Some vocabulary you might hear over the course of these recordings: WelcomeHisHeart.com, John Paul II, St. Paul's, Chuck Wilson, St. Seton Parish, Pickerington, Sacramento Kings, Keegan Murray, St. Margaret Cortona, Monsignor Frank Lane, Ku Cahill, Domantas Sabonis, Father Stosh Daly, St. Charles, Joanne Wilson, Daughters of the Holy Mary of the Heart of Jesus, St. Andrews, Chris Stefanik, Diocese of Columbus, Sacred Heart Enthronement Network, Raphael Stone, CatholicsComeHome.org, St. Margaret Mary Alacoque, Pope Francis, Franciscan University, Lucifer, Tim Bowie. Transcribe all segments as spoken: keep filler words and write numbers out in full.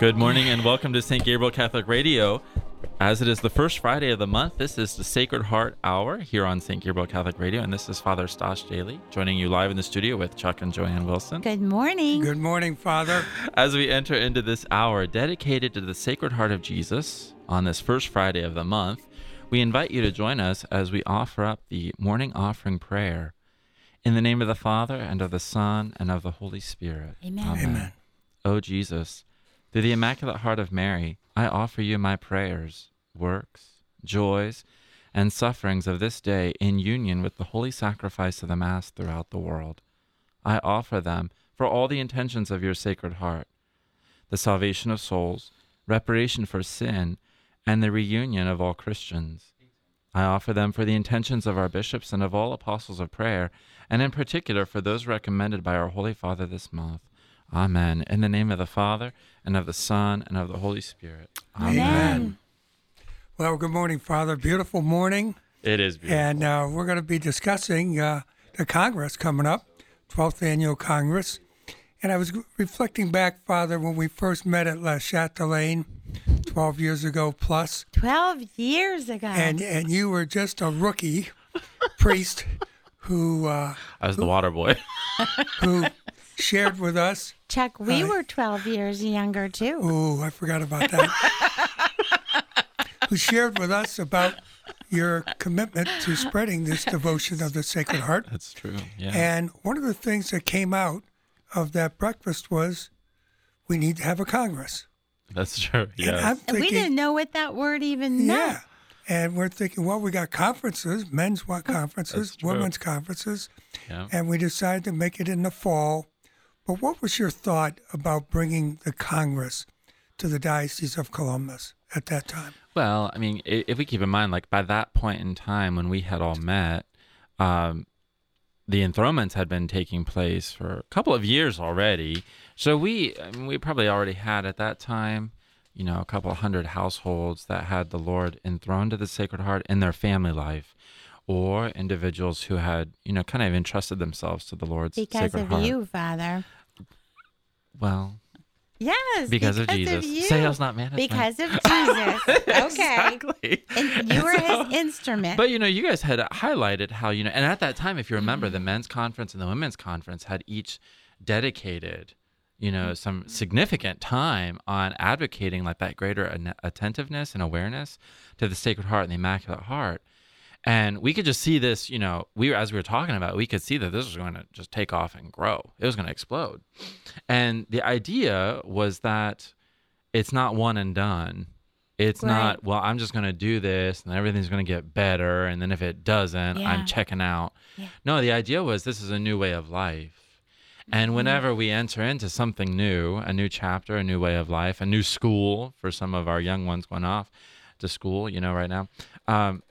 Good morning and welcome to Saint Gabriel Catholic Radio. As it is the first Friday of the month, this is the Sacred Heart Hour here on Saint Gabriel Catholic Radio, and this is Father Stosh Daly joining you live in the studio with Chuck and Joanne Wilson. Good morning. Good morning, Father. As we enter into this hour dedicated to the Sacred Heart of Jesus on this first Friday of the month, we invite you to join us as we offer up the morning offering prayer. In the name of the Father, and of the Son, and of the Holy Spirit. Amen. Amen. Amen. O Jesus, through the Immaculate Heart of Mary, I offer you my prayers, works, joys, and sufferings of this day in union with the holy sacrifice of the Mass throughout the world. I offer them for all the intentions of your Sacred Heart, the salvation of souls, reparation for sin, and the reunion of all Christians. I offer them for the intentions of our bishops and of all apostles of prayer, and in particular for those recommended by our Holy Father this month. Amen. In the name of the Father, and of the Son, and of the Holy Spirit. Amen. Amen. Well, good morning, Father. Beautiful morning. It is beautiful. And uh, we're going to be discussing uh, the Congress coming up, twelfth Annual Congress. And I was reflecting back, Father, when we first met at La Châtelaine twelve years ago plus. twelve years ago. And and you were just a rookie priest who... Uh, I was who, the water boy. who... shared with us. Chuck, we uh, were twelve years younger, too. Oh, I forgot about that. Who shared with us about your commitment to spreading this devotion of the Sacred Heart. That's true, yeah. And one of the things that came out of that breakfast was, we need to have a Congress. That's true, yeah. And, and we didn't know what that word even meant. Yeah, and we're thinking, well, we got conferences, men's conferences, women's conferences, yeah. And we decided to make it in the fall. But what was your thought about bringing the Congress to the Diocese of Columbus at that time? Well, I mean, if we keep in mind, like by that point in time when we had all met, um, the enthronements had been taking place for a couple of years already. So we, I mean, we probably already had at that time, you know, a couple hundred households that had the Lord enthroned to the Sacred Heart in their family life. Or individuals who had, you know, kind of entrusted themselves to the Lord's because Sacred Heart. Because of you, Father. Well. Yes. Because, because of Jesus. Of Sales not management. Because of Jesus. Okay. Exactly. And you were so, his instrument. But, you know, you guys had highlighted how, you know, and at that time, if you remember, mm-hmm. the men's conference and the women's conference had each dedicated, you know, mm-hmm. some significant time on advocating like that greater an- attentiveness and awareness to the Sacred Heart and the Immaculate Heart. And we could just see this, you know, we were, as we were talking about, we could see that this was going to just take off and grow. It was going to explode. And the idea was that it's not one and done. It's right. not, well, I'm just going to do this and everything's going to get better. And then if it doesn't, yeah. I'm checking out. Yeah. No, the idea was this is a new way of life. And whenever we enter into something new, a new chapter, a new way of life, a new school for some of our young ones going off to school, you know, right now, um,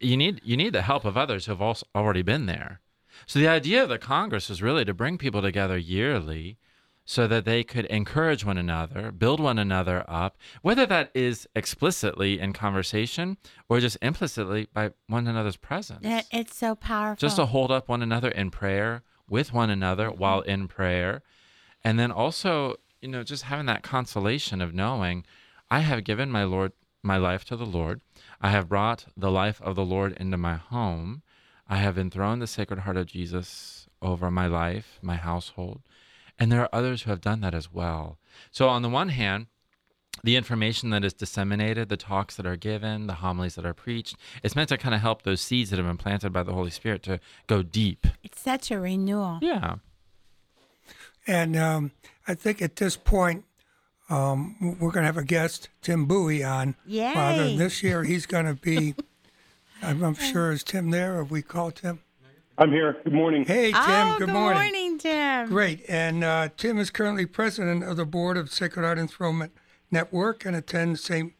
You need you need the help of others who have also already been there. So the idea of the Congress is really to bring people together yearly so that they could encourage one another, build one another up, whether that is explicitly in conversation or just implicitly by one another's presence. It's so powerful. Just to hold up one another in prayer, with one another while in prayer, and then also, you know, just having that consolation of knowing, I have given my Lord my life to the Lord. I have brought the life of the Lord into my home. I have enthroned the Sacred Heart of Jesus over my life, my household. And there are others who have done that as well. So on the one hand, the information that is disseminated, the talks that are given, the homilies that are preached, it's meant to kind of help those seeds that have been planted by the Holy Spirit to go deep. It's such a renewal. Yeah. And um, I think at this point, Um, we're going to have a guest, Tim Bowie, on. Yay. Father, this year he's going to be, I'm, I'm sure, is Tim there? Have we called Tim? I'm here. Good morning. Hey, Tim. Oh, good, good morning. Good morning, Tim. Great. And uh, Tim is currently president of the board of Sacred Heart Enthronement Network and attends Saint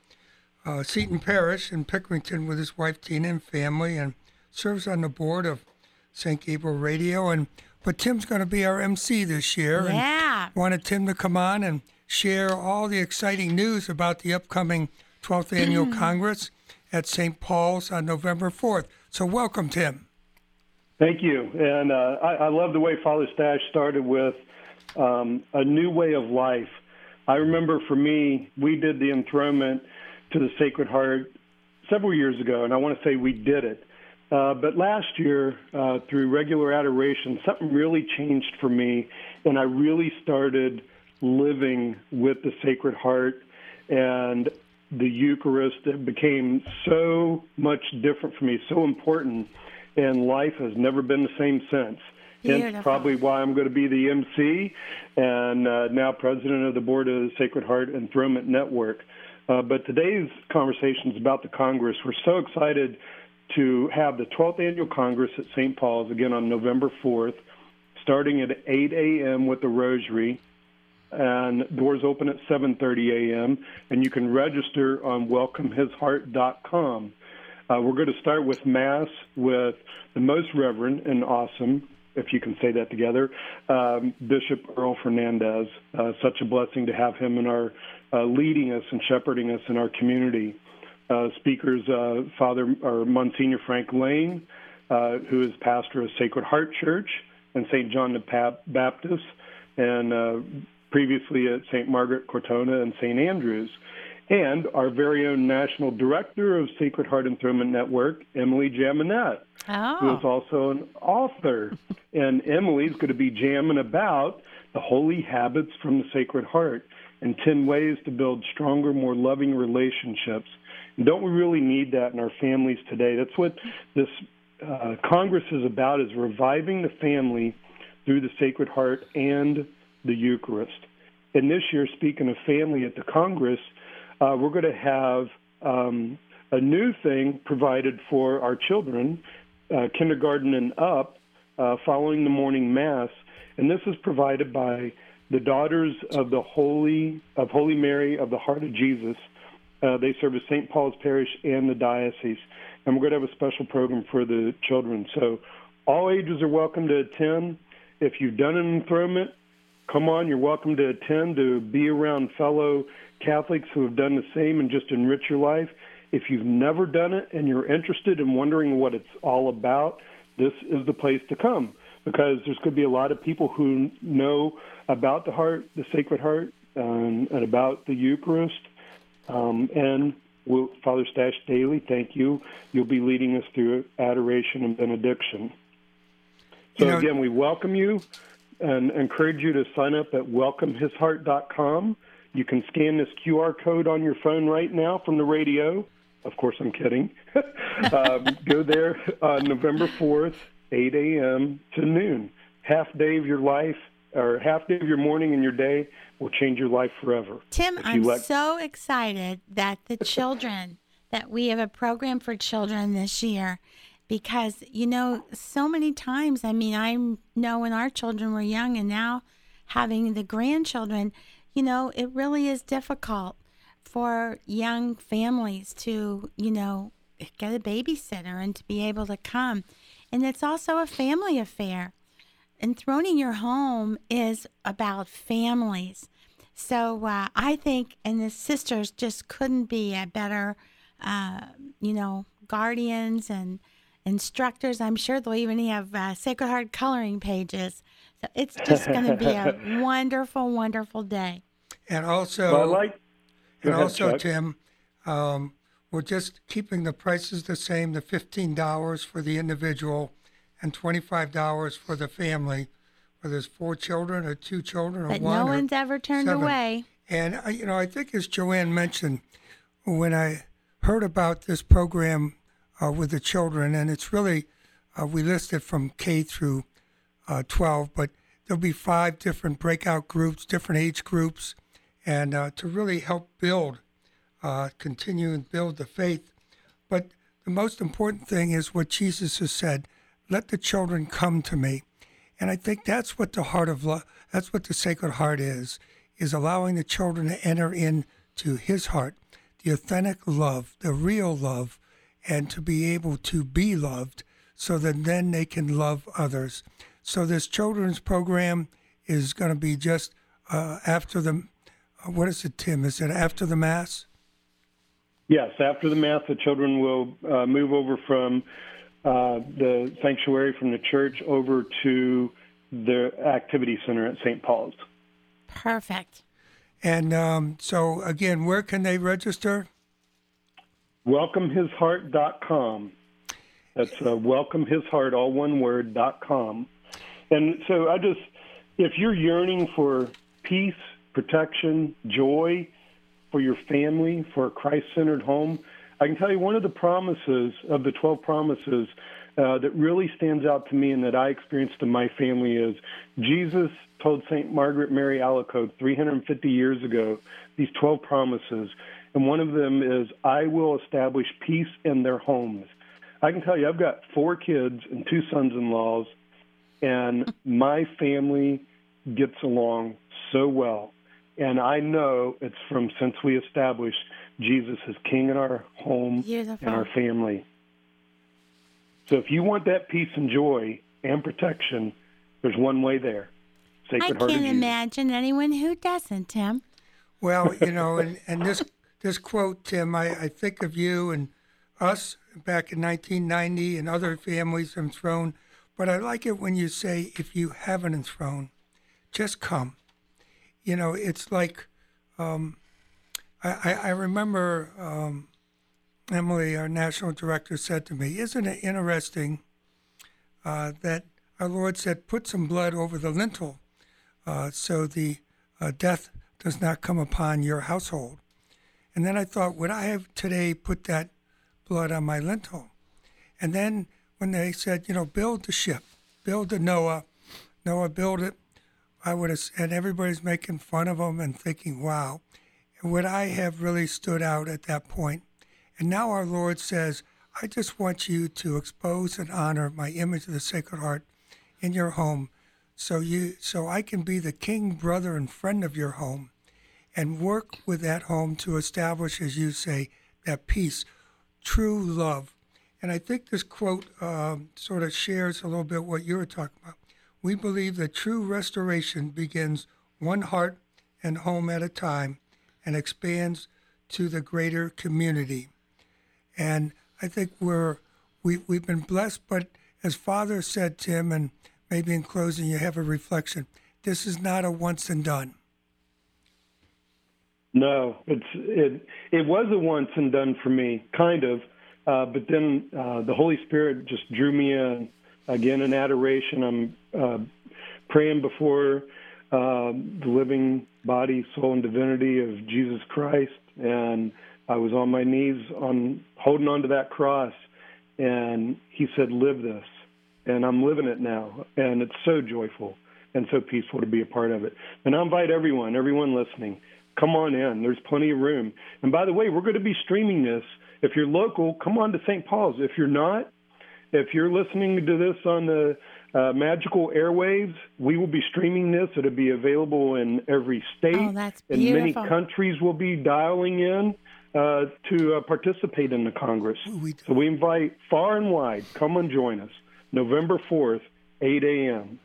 Uh, Seton Parish in Pickerington with his wife, Tina, and family, and serves on the board of Saint Gabriel Radio. And But Tim's going to be our M C this year. Yeah. And wanted Tim to come on and share all the exciting news about the upcoming twelfth Annual Congress at Saint Paul's on November fourth. So welcome, Tim. Thank you. And uh, I, I love the way Father Stash started with um, a new way of life. I remember for me, we did the enthronement to the Sacred Heart several years ago, and I want to say we did it. Uh, but last year, uh, through regular adoration, something really changed for me, and I really started living with the Sacred Heart and the Eucharist. It became so much different for me, so important, and life has never been the same since. That's probably why I'm going to be the M C and uh, now president of the board of the Sacred Heart Enthronement Network. Uh, but today's conversation is about the Congress. We're so excited to have the twelfth Annual Congress at Saint Paul's, again on November fourth, starting at eight a.m. with the Rosary, and doors open at seven thirty a.m., and you can register on Welcome His Heart dot com. Uh, we're going to start with Mass with the most reverend and awesome, if you can say that together, um, Bishop Earl Fernandez. Uh, such a blessing to have him in our uh, leading us and shepherding us in our community. Uh, speakers, uh, Father or Monsignor Frank Lane, uh, who is pastor of Sacred Heart Church and Saint John the Baptist, and uh, previously at Saint Margaret Cortona and Saint Andrews, and our very own national director of Sacred Heart Enthronement Network, Emily Jaminette, oh. who is also an author. And Emily's going to be jamming about the holy habits from the Sacred Heart and ten ways to build stronger, more loving relationships. And don't we really need that in our families today? That's what this uh, Congress is about, is reviving the family through the Sacred Heart and the Eucharist. And this year, speaking of family at the Congress, Uh, we're going to have um, a new thing provided for our children, uh, kindergarten and up, uh, following the morning Mass. And this is provided by the Daughters of the Holy of Holy Mary of the Heart of Jesus. Uh, they serve as Saint Paul's Parish and the Diocese. And we're going to have a special program for the children. So all ages are welcome to attend. If you've done an enthronement, come on, you're welcome to attend, to be around fellow Catholics who have done the same and just enrich your life. If you've never done it and you're interested in wondering what it's all about, this is the place to come, because there's going to be a lot of people who know about the heart, the Sacred Heart, um, and about the Eucharist. Um, and we'll, Father Stosh Daly, thank you. You'll be leading us through adoration and benediction. So you know, again, we welcome you and encourage you to sign up at Welcome His Heart dot com. You can scan this Q R code on your phone right now from the radio. Of course, I'm kidding. um, go there on November fourth, eight a.m. to noon. Half day of your life, or half day of your morning and your day, will change your life forever. Tim, I'm let... so excited that the children, that we have a program for children this year, because, you know, so many times, I mean, I know when our children were young and now having the grandchildren, you know, it really is difficult for young families to, you know, get a babysitter and to be able to come. And it's also a family affair. Enthroning your home is about families. So uh, I think, and the sisters just couldn't be a better, uh, you know, guardians and instructors. I'm sure they'll even have uh, Sacred Heart coloring pages. So it's just going to be a wonderful, wonderful day. And also, well, like, and ahead, also Chuck. Tim, um, we're just keeping the prices the same, the fifteen dollars for the individual and twenty-five dollars for the family, whether there's four children or two children or but one. But no one's ever turned seven. Away. And, you know, I think as Joanne mentioned, when I heard about this program uh, with the children, and it's really, uh, we listed from K through Uh, twelve, but there'll be five different breakout groups, different age groups, and uh, to really help build, uh, continue and build the faith. But the most important thing is what Jesus has said, let the children come to me. And I think that's what the heart of love, that's what the Sacred Heart is, is allowing the children to enter into his heart, the authentic love, the real love, and to be able to be loved so that then they can love others. So this children's program is going to be just uh, after the, uh, what is it, Tim? Is it after the Mass? Yes, after the Mass, the children will uh, move over from uh, the sanctuary from the church over to the activity center at Saint Paul's. Perfect. And um, so, again, where can they register? Welcome His Heart dot com. That's uh, WelcomeHisHeart, all one word, dot com. And so I just, if you're yearning for peace, protection, joy for your family, for a Christ-centered home, I can tell you one of the promises of the twelve promises uh, that really stands out to me and that I experienced in my family is Jesus told Saint Margaret Mary Alacoque three hundred fifty years ago these twelve promises, and one of them is, I will establish peace in their homes. I can tell you, I've got four kids and two sons-in-laws, and my family gets along so well. And I know it's from since we established Jesus as King in our home Beautiful. And our family. So if you want that peace and joy and protection, there's one way there. Sacred I Heart can't imagine anyone who doesn't, Tim. Well, you know, and, and this this quote, Tim, I, I think of you and us back in nineteen ninety and other families enthroned. But I like it when you say, if you haven't enthroned, just come. You know, it's like, um, I, I remember um, Emily, our national director, said to me, isn't it interesting uh, that our Lord said, put some blood over the lintel uh, so the uh, death does not come upon your household. And then I thought, would I have today put that blood on my lintel? And then when they said, you know, build the ship, build the Noah, Noah, build it, I would have, and everybody's making fun of them and thinking, wow, would I have really stood out at that point? And now our Lord says, I just want you to expose and honor my image of the Sacred Heart in your home so you, so I can be the king, brother, and friend of your home and work with that home to establish, as you say, that peace, true love. And I think this quote uh, sort of shares a little bit what you were talking about. We believe that true restoration begins one heart and home at a time and expands to the greater community. And I think we're, we, we've been blessed, but as Father said, Tim, and maybe in closing you have a reflection, this is not a once and done. No, it's it, it was a once and done for me, kind of. Uh, but then uh, the Holy Spirit just drew me in, again, in adoration. I'm uh, praying before uh, the living body, soul, and divinity of Jesus Christ. And I was on my knees on holding on to that cross. And he said, live this. And I'm living it now. And it's so joyful and so peaceful to be a part of it. And I invite everyone, everyone listening, come on in. There's plenty of room. And by the way, we're going to be streaming this. If you're local, come on to Saint Paul's. If you're not, if you're listening to this on the uh, magical airwaves, we will be streaming this. It'll be available in every state. Oh, that's beautiful. And many countries will be dialing in uh, to uh, participate in the Congress. We so we invite far and wide, come and join us, November fourth, eight a.m.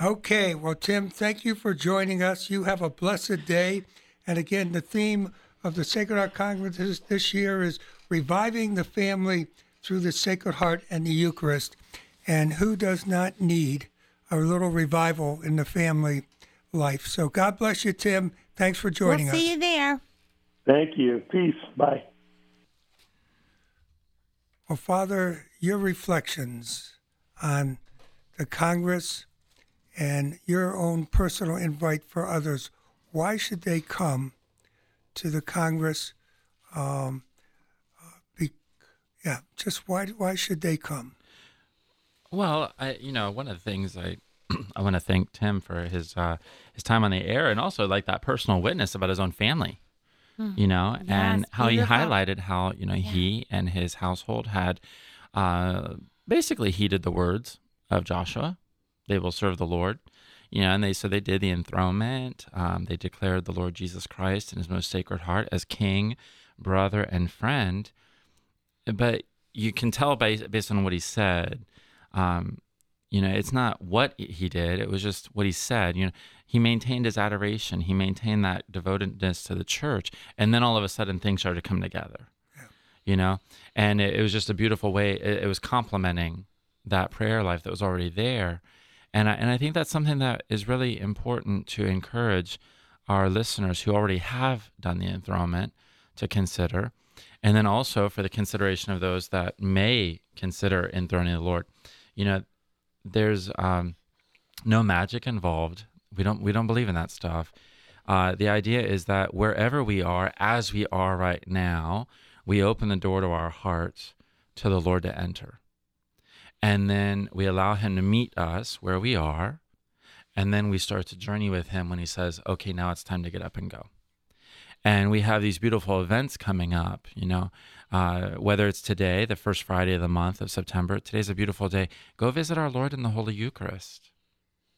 Okay. Well, Tim, thank you for joining us. You have a blessed day. And again, the theme of the Sacred Heart Congress this year is reviving the family through the Sacred Heart and the Eucharist. And who does not need a little revival in the family life? So God bless you, Tim. Thanks for joining we'll us. See you there. Thank you. Peace. Bye. Well, Father, your reflections on the Congress and your own personal invite for others. Why should they come to the Congress? Um, be, yeah, just why why should they come? Well, I, you know, one of the things I I want to thank Tim for his uh, his time on the air, and also like that personal witness about his own family, hmm. you know, yes, and how beautiful. He highlighted how, you know, yeah. he and his household had uh, basically heeded the words of Joshua. They will serve the Lord. You know, and they so they did the enthronement. Um, they declared the Lord Jesus Christ and his most sacred heart as king, brother, and friend. But you can tell based, based on what he said, um, you know, it's not what he did. It was just what he said. You know, he maintained his adoration. He maintained that devotedness to the church. And then all of a sudden things started to come together, yeah. you know. And it, it was just a beautiful way. It, it was complementing that prayer life that was already there. And I, and I think that's something that is really important to encourage our listeners who already have done the enthronement to consider, and then also for the consideration of those that may consider enthroning the Lord. You know, there's um, no magic involved. We don't we don't believe in that stuff. Uh, the idea is that wherever we are, as we are right now, we open the door to our hearts to the Lord to enter. And then we allow him to meet us where we are. And then we start to journey with him when he says, okay, now it's time to get up and go. And we have these beautiful events coming up, you know, uh, whether it's today, the first Friday of the month of September. Today's a beautiful day. Go visit our Lord in the Holy Eucharist.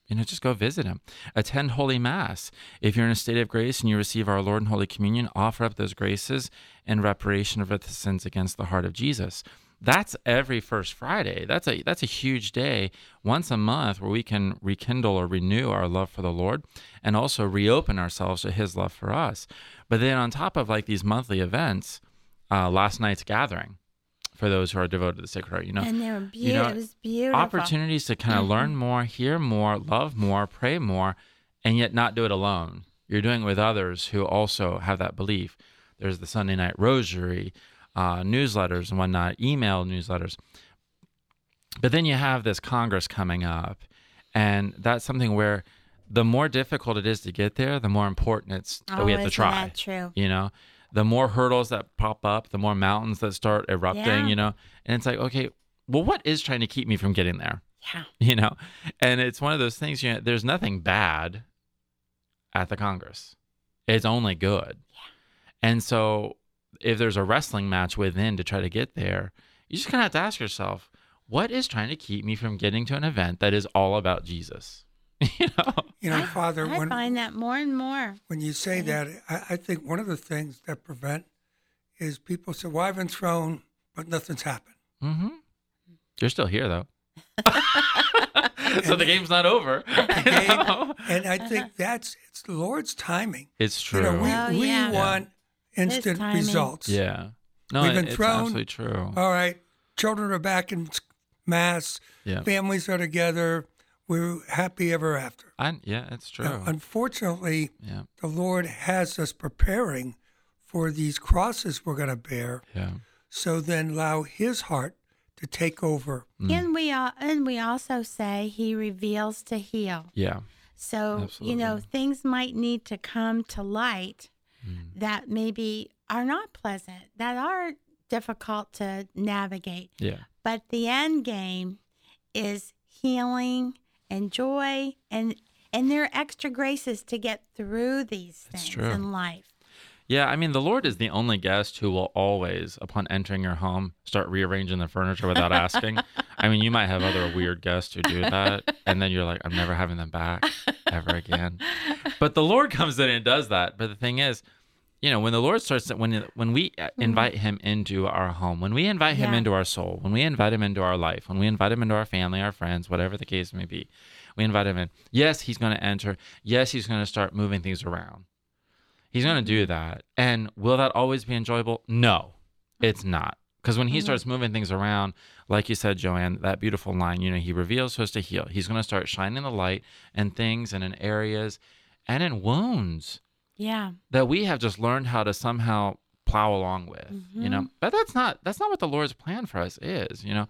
You know, just go visit him. Attend Holy Mass. If you're in a state of grace and you receive our Lord in Holy Communion, offer up those graces in reparation of the sins against the heart of Jesus. That's every first Friday. That's a that's a huge day once a month where we can rekindle or renew our love for the Lord and also reopen ourselves to his love for us. But then on top of like these monthly events, uh, last night's gathering for those who are devoted to the Sacred Heart, you know. And they were be- you know, it was beautiful. Opportunities to kind of mm-hmm. learn more, hear more, love more, pray more, and yet not do it alone. You're doing it with others who also have that belief. There's the Sunday night rosary, Uh, newsletters and whatnot, email newsletters. But then you have this Congress coming up, and that's something where the more difficult it is to get there, the more important it's that oh, we have to try. That true? You know, the more hurdles that pop up, the more mountains that start erupting, yeah. you know, and it's like, okay, well, what is trying to keep me from getting there? Yeah. You know, and it's one of those things, you know, there's nothing bad at the Congress. It's only good. Yeah. And so if there's a wrestling match within to try to get there, you just kind of have to ask yourself, what is trying to keep me from getting to an event that is all about Jesus? you know, you know, Father, I, I when, find that more and more. When you say that, I, I think one of the things that prevent is people say, "Well, I've been thrown, but nothing's happened." Mm-hmm. You're still here, though, so the game's not over. You know? And I think that's it's the Lord's timing. It's true. You know, we oh, we yeah. want. Instant results. Yeah. No, We've been it's thrown. absolutely true. All right. Children are back in Mass. Yeah. Families are together. We're happy ever after. I, yeah, it's true. Now, unfortunately, yeah. the Lord has us preparing for these crosses we're going to bear. Yeah. So then allow his heart to take over. Mm. And we all, and we also say he reveals to heal. Yeah. So, absolutely. You know, things might need to come to light that maybe are not pleasant, that are difficult to navigate. Yeah. But the end game is healing and joy, and and there are extra graces to get through these things in life. Yeah, I mean, the Lord is the only guest who will always, upon entering your home, start rearranging the furniture without asking. I mean, you might have other weird guests who do that, and then you're like, I'm never having them back ever again. But the Lord comes in and does that. But the thing is, you know, when the Lord starts, when when we invite him into our home, when we invite him yeah. into our soul, when we invite him into our life, when we invite him into our family, our friends, whatever the case may be, we invite him in. Yes, he's going to enter. Yes, he's going to start moving things around. He's going to do that. And will that always be enjoyable? No, it's not. Because when he mm-hmm. starts moving things around, like you said, Joanne, that beautiful line, you know, he reveals us to heal. He's going to start shining the light in things and in areas and in wounds yeah. that we have just learned how to somehow plow along with, mm-hmm. you know. But that's not that's not what the Lord's plan for us is, you know.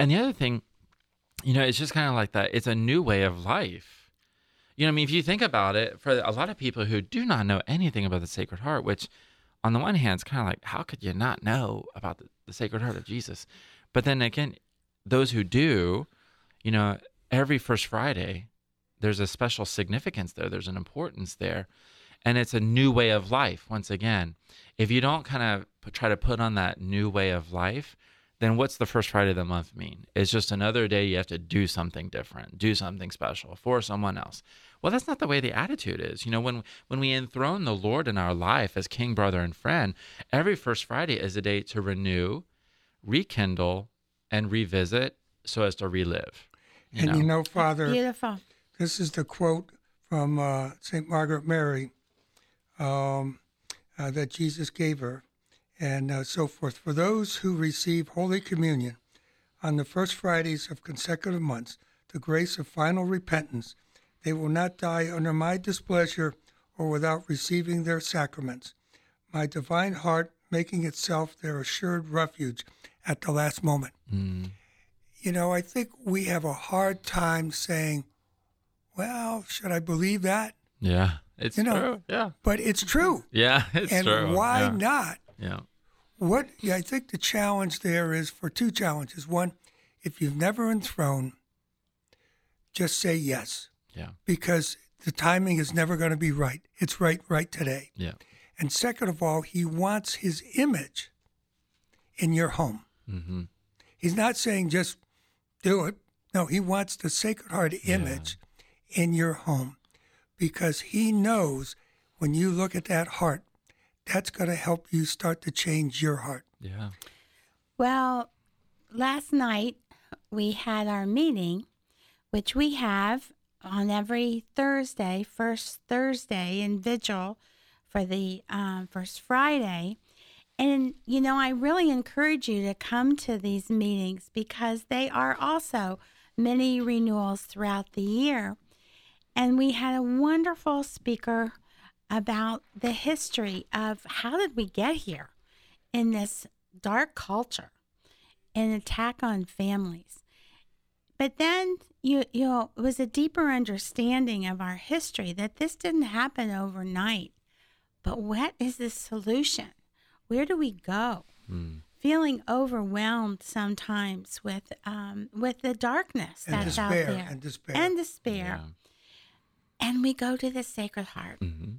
And the other thing, you know, it's just kind of like that. It's a new way of life. You know, I mean, if you think about it, for a lot of people who do not know anything about the Sacred Heart, which on the one hand, it's kind of like, how could you not know about the, the Sacred Heart of Jesus? But then again, those who do, you know, every First Friday, there's a special significance there. There's an importance there. And it's a new way of life, once again. If you don't kind of try to put on that new way of life, then what's the first Friday of the month mean? It's just another day you have to do something different, do something special for someone else. Well, that's not the way the attitude is. You know, when when we enthrone the Lord in our life as King, brother, and friend, every first Friday is a day to renew, rekindle, and revisit so as to relive. You and know? you know, Father, beautiful. This is the quote from uh, Saint Margaret Mary um, uh, that Jesus gave her. And uh, so forth. For those who receive Holy Communion on the first Fridays of consecutive months, the grace of final repentance, they will not die under my displeasure or without receiving their sacraments, my divine heart making itself their assured refuge at the last moment. Mm. You know, I think we have a hard time saying, well, should I believe that? Yeah, it's you know, true. Yeah. But it's true. Yeah, it's and true. And why yeah. not? Yeah. What yeah, I think the challenge there is for two challenges. One, if you've never enthroned, just say yes. Yeah. Because the timing is never going to be right. It's right, right today. Yeah. And second of all, he wants his image in your home. Mm-hmm. He's not saying just do it. No, he wants the Sacred Heart image yeah. in your home because he knows when you look at that heart, that's going to help you start to change your heart. Yeah. Well, last night we had our meeting, which we have on every Thursday, first Thursday in Vigil for the um, first Friday. And, you know, I really encourage you to come to these meetings because they are also many renewals throughout the year. And we had a wonderful speaker about the history of how did we get here in this dark culture, an attack on families. But then you you know, it was a deeper understanding of our history that this didn't happen overnight. But what is the solution? Where do we go? Mm. Feeling overwhelmed sometimes with um, with the darkness and that's despair, out there and despair and despair. Yeah. And we go to the Sacred Heart. Mm-hmm.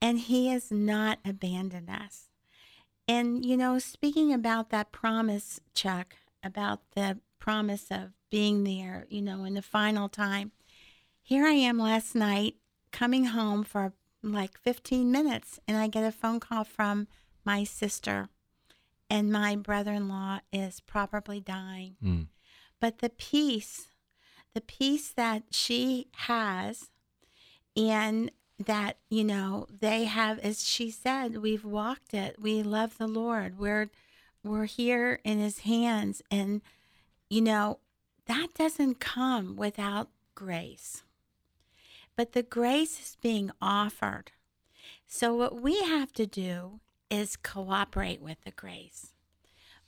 And he has not abandoned us. And, you know, speaking about that promise, Chuck, about the promise of being there, you know, in the final time, here I am last night coming home for like fifteen minutes, and I get a phone call from my sister, and my brother-in-law is probably dying. Mm. But the peace, the peace that she has, and that, you know, they have, as she said, we've walked it. We love the Lord. We're we're here in his hands. And, you know, that doesn't come without grace. But the grace is being offered. So what we have to do is cooperate with the grace.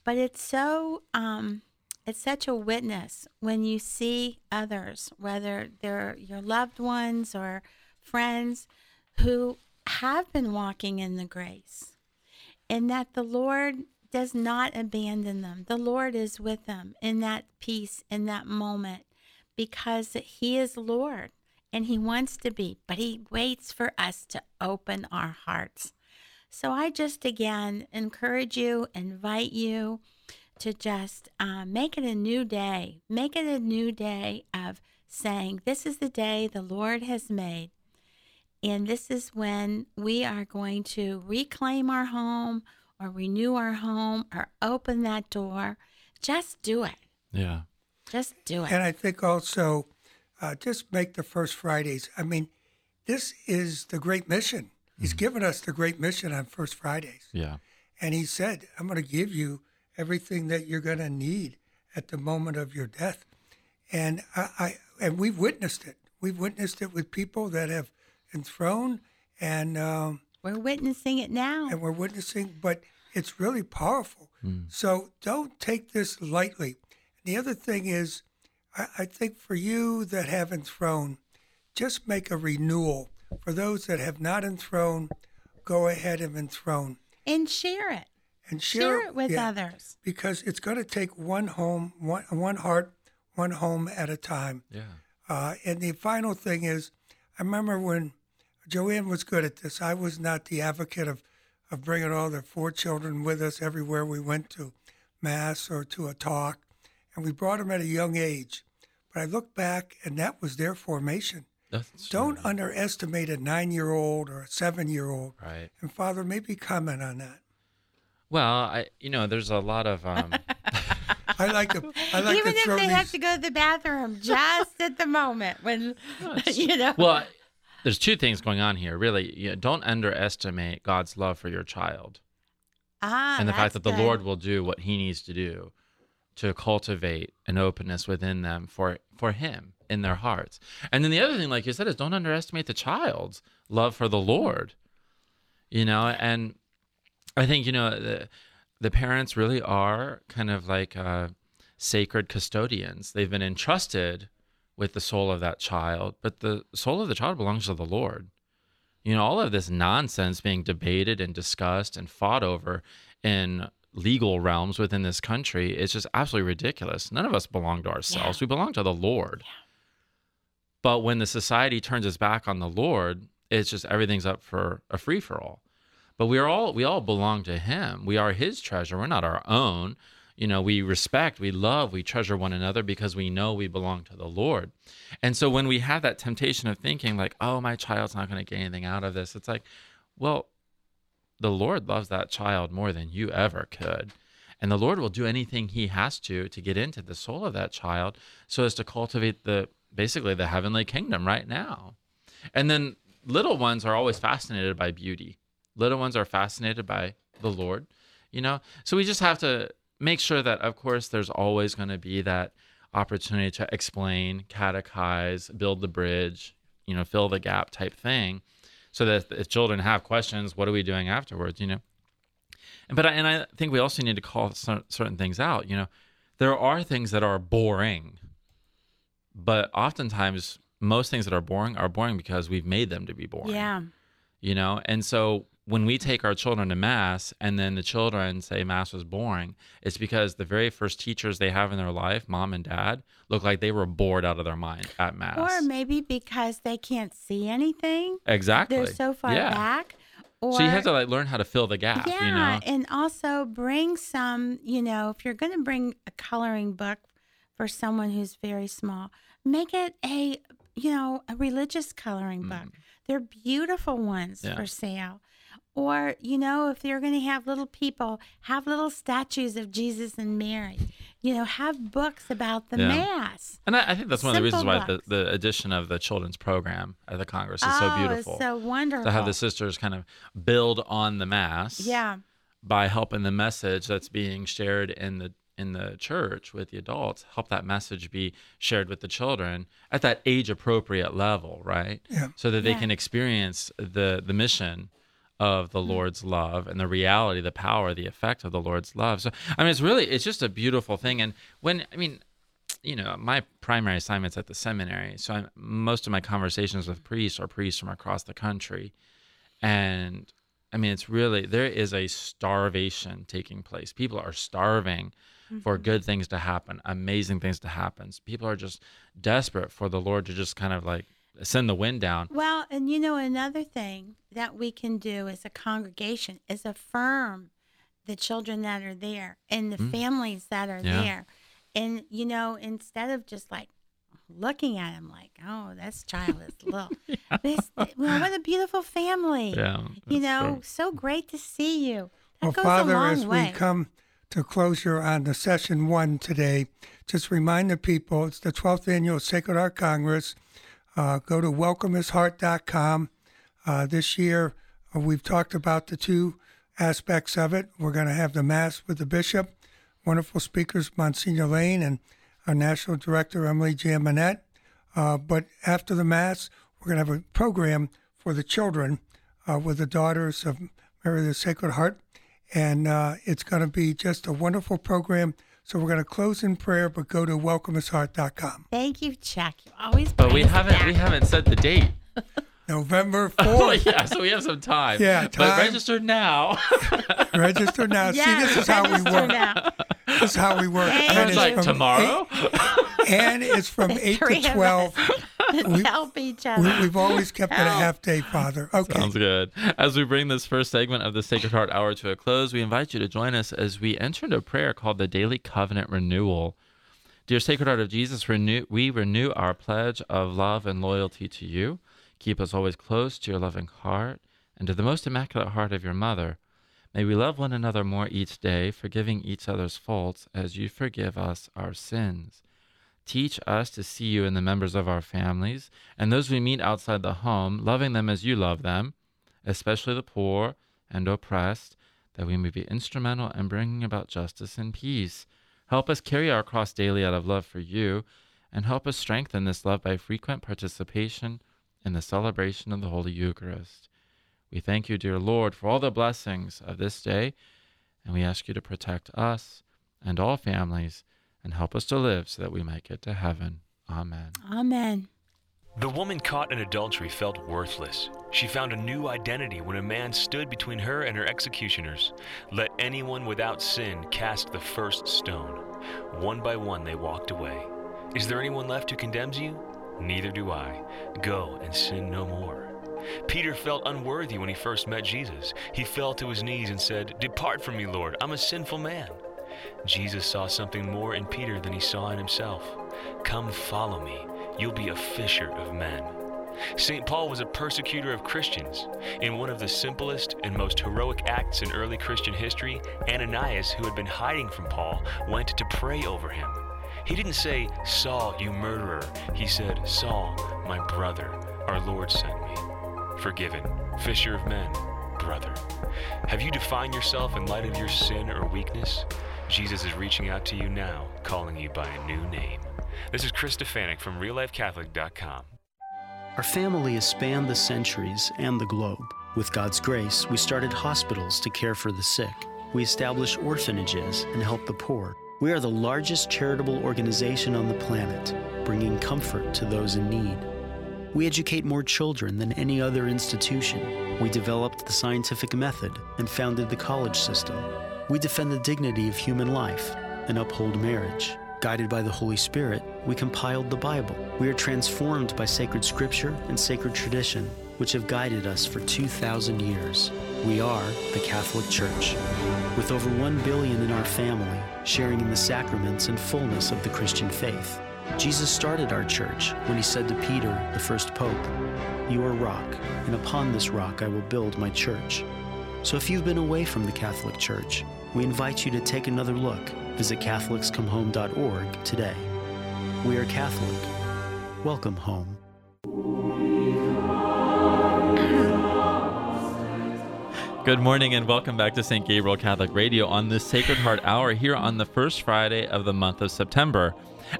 But it's so, um, it's such a witness when you see others, whether they're your loved ones or friends who have been walking in the grace, and that the Lord does not abandon them. The Lord is with them in that peace, in that moment, because he is Lord and he wants to be, but he waits for us to open our hearts. So I just, again, encourage you, invite you to just uh, make it a new day. Make it a new day of saying, this is the day the Lord has made. And this is when we are going to reclaim our home or renew our home or open that door. Just do it. Yeah. Just do it. And I think also uh, just make the first Fridays. I mean, this is the great mission. He's mm-hmm. given us the great mission on first Fridays. Yeah. And he said, I'm going to give you everything that you're going to need at the moment of your death. And I, I and we've witnessed it. We've witnessed it with people that have enthroned, and um, we're witnessing it now. And we're witnessing, but it's really powerful. Mm. So don't take this lightly. The other thing is, I, I think for you that have enthroned, just make a renewal. For those that have not enthroned, go ahead and enthrone. And share it. And share, share it with yeah, others. Because it's going to take one home, one, one heart, one home at a time. Yeah. Uh, and the final thing is, I remember when Joanne was good at this, I was not the advocate of, of bringing all the four children with us everywhere we went to mass or to a talk, and we brought them at a young age. But I look back, and that was their formation. That's Don't true. underestimate a nine-year-old or a seven-year-old. Right. And, Father, maybe comment on that. Well, I, you know, there's a lot of... Um... I like to, I like even to if they these... have to go to the bathroom just at the moment when, you know. Well, there's two things going on here, really. You know, don't underestimate God's love for your child. Ah, and the fact that the good. Lord will do what he needs to do. to cultivate an openness within them for for him in their hearts. And then the other thing, like you said, is don't underestimate the child's love for the Lord. You know, and I think, you know, the, the parents really are kind of like uh, sacred custodians. They've been entrusted with the soul of that child, but the soul of the child belongs to the Lord. You know, all of this nonsense being debated and discussed and fought over in legal realms within this country, it's just absolutely ridiculous. None of us belong to ourselves. Yeah. We belong to the Lord. Yeah. But when the society turns its back on the Lord, it's just everything's up for a free-for-all. But we are all we all belong to him. We are his treasure. We're not our own. You know, we respect, we love, we treasure one another because we know we belong to the Lord. And so when we have that temptation of thinking like, oh, my child's not going to get anything out of this, it's like, well, the Lord loves that child more than you ever could. And the Lord will do anything he has to to get into the soul of that child so as to cultivate the basically the heavenly kingdom right now. And then little ones are always fascinated by beauty. Little ones are fascinated by the Lord, you know? So we just have to make sure that, of course, there's always going to be that opportunity to explain, catechize, build the bridge, you know, fill the gap type thing. So that if children have questions, what are we doing afterwards, you know? And, but I, and I think we also need to call certain things out, you know? There are things that are boring, but oftentimes most things that are boring are boring because we've made them to be boring. Yeah. You know? And so when we take our children to Mass and then the children say Mass was boring, it's because the very first teachers they have in their life, mom and dad, look like they were bored out of their mind at Mass. Or maybe because they can't see anything. Exactly. They're so far yeah. back. Or, so you have to like learn how to fill the gap, yeah, you know? And also bring some, you know, if you're going to bring a coloring book for someone who's very small, make it a, you know, a religious coloring mm. book. They're beautiful ones yeah. for sale. Or, you know, if you're going to have little people, have little statues of Jesus and Mary. You know, have books about the yeah. Mass. And I, I think that's one Simple of the reasons books. why the, the addition of the children's program at the Congress is oh, so beautiful. Oh, it's so wonderful. To have the sisters kind of build on the Mass yeah. by helping the message that's being shared in the in the church with the adults, help that message be shared with the children at that age-appropriate level, right? Yeah. So that they yeah. can experience the the mission of the Lord's love and the reality, the power, the effect of the Lord's love. So, I mean, it's really, it's just a beautiful thing. And when, I mean, you know, my primary assignment's at the seminary, so I'm, most of my conversations with priests are priests from across the country. And, I mean, it's really, there is a starvation taking place. People are starving mm-hmm. for good things to happen, amazing things to happen. So people are just desperate for the Lord to just kind of like send the wind down. Well, and you know, another thing that we can do as a congregation is affirm the children that are there and the mm. families that are yeah. there. And, you know, instead of just like looking at them like, oh, this child is little. yeah. this, well, what a beautiful family. Yeah, you know, true. So great to see you. That well, goes Father, a long as way. We come to closure on the session one today, just remind the people it's the twelfth Annual Sacred Heart Congress. Uh, go to Welcome His Heart dot com. Uh, this year, uh, we've talked about the two aspects of it. We're going to have the Mass with the Bishop, wonderful speakers, Monsignor Lane, and our National Director, Emily Jaminette. Uh, but after the Mass, we're going to have a program for the children uh, with the Daughters of Mary the Sacred Heart. And uh, it's going to be just a wonderful program. So we're going to close in prayer, but go to Welcome His Heart dot com. Thank you, Chuck. You always. But we haven't we haven't set the date. November fourth. Oh, yeah, so we have some time. Yeah, time. But register now. register now. Yeah, see, this is how we work. Now. This is how we work. And, and it's like tomorrow. Eight, and it's from eight to twelve. We, help each other. We, we've always kept help. it a half day, Father. Okay. Sounds good. As we bring this first segment of the Sacred Heart Hour to a close, we invite you to join us as we enter into a prayer called the Daily Covenant Renewal. Dear Sacred Heart of Jesus, renew, we renew our pledge of love and loyalty to you. Keep us always close to your loving heart and to the most immaculate heart of your mother. May we love one another more each day, forgiving each other's faults as you forgive us our sins. Teach us to see you in the members of our families and those we meet outside the home, loving them as you love them, especially the poor and oppressed, that we may be instrumental in bringing about justice and peace. Help us carry our cross daily out of love for you, and help us strengthen this love by frequent participation in the celebration of the Holy Eucharist. We thank you, dear Lord, for all the blessings of this day, and we ask you to protect us and all families and help us to live so that we might get to heaven. Amen. Amen. The woman caught in adultery felt worthless. She found a new identity when a man stood between her and her executioners. Let anyone without sin cast the first stone. One by one they walked away. Is there anyone left who condemns you? Neither do I. Go and sin no more. Peter felt unworthy when he first met Jesus. He fell to his knees and said, "Depart from me, Lord, I'm a sinful man." Jesus saw something more in Peter than he saw in himself. "Come follow me. You'll be a fisher of men." Saint Paul was a persecutor of Christians. In one of the simplest and most heroic acts in early Christian history, Ananias, who had been hiding from Paul, went to pray over him. He didn't say, "Saul, you murderer." He said, "Saul, my brother, our Lord sent me." Forgiven, fisher of men, brother. Have you defined yourself in light of your sin or weakness? Jesus is reaching out to you now, calling you by a new name. This is Chris Stefanik from real life catholic dot com. Our family has spanned the centuries and the globe. With God's grace, we started hospitals to care for the sick. We established orphanages and help the poor. We are the largest charitable organization on the planet, bringing comfort to those in need. We educate more children than any other institution. We developed the scientific method and founded the college system. We defend the dignity of human life and uphold marriage. Guided by the Holy Spirit, we compiled the Bible. We are transformed by sacred scripture and sacred tradition, which have guided us for two thousand years. We are the Catholic Church, with over one billion in our family, sharing in the sacraments and fullness of the Christian faith. Jesus started our church when he said to Peter, the first pope, "You are rock, and upon this rock I will build my church." So if you've been away from the Catholic Church, we invite you to take another look. Visit Catholics Come Home dot org today. We are Catholic. Welcome home. Good morning and welcome back to Saint Gabriel Catholic Radio on this Sacred Heart Hour here on the first Friday of the month of September.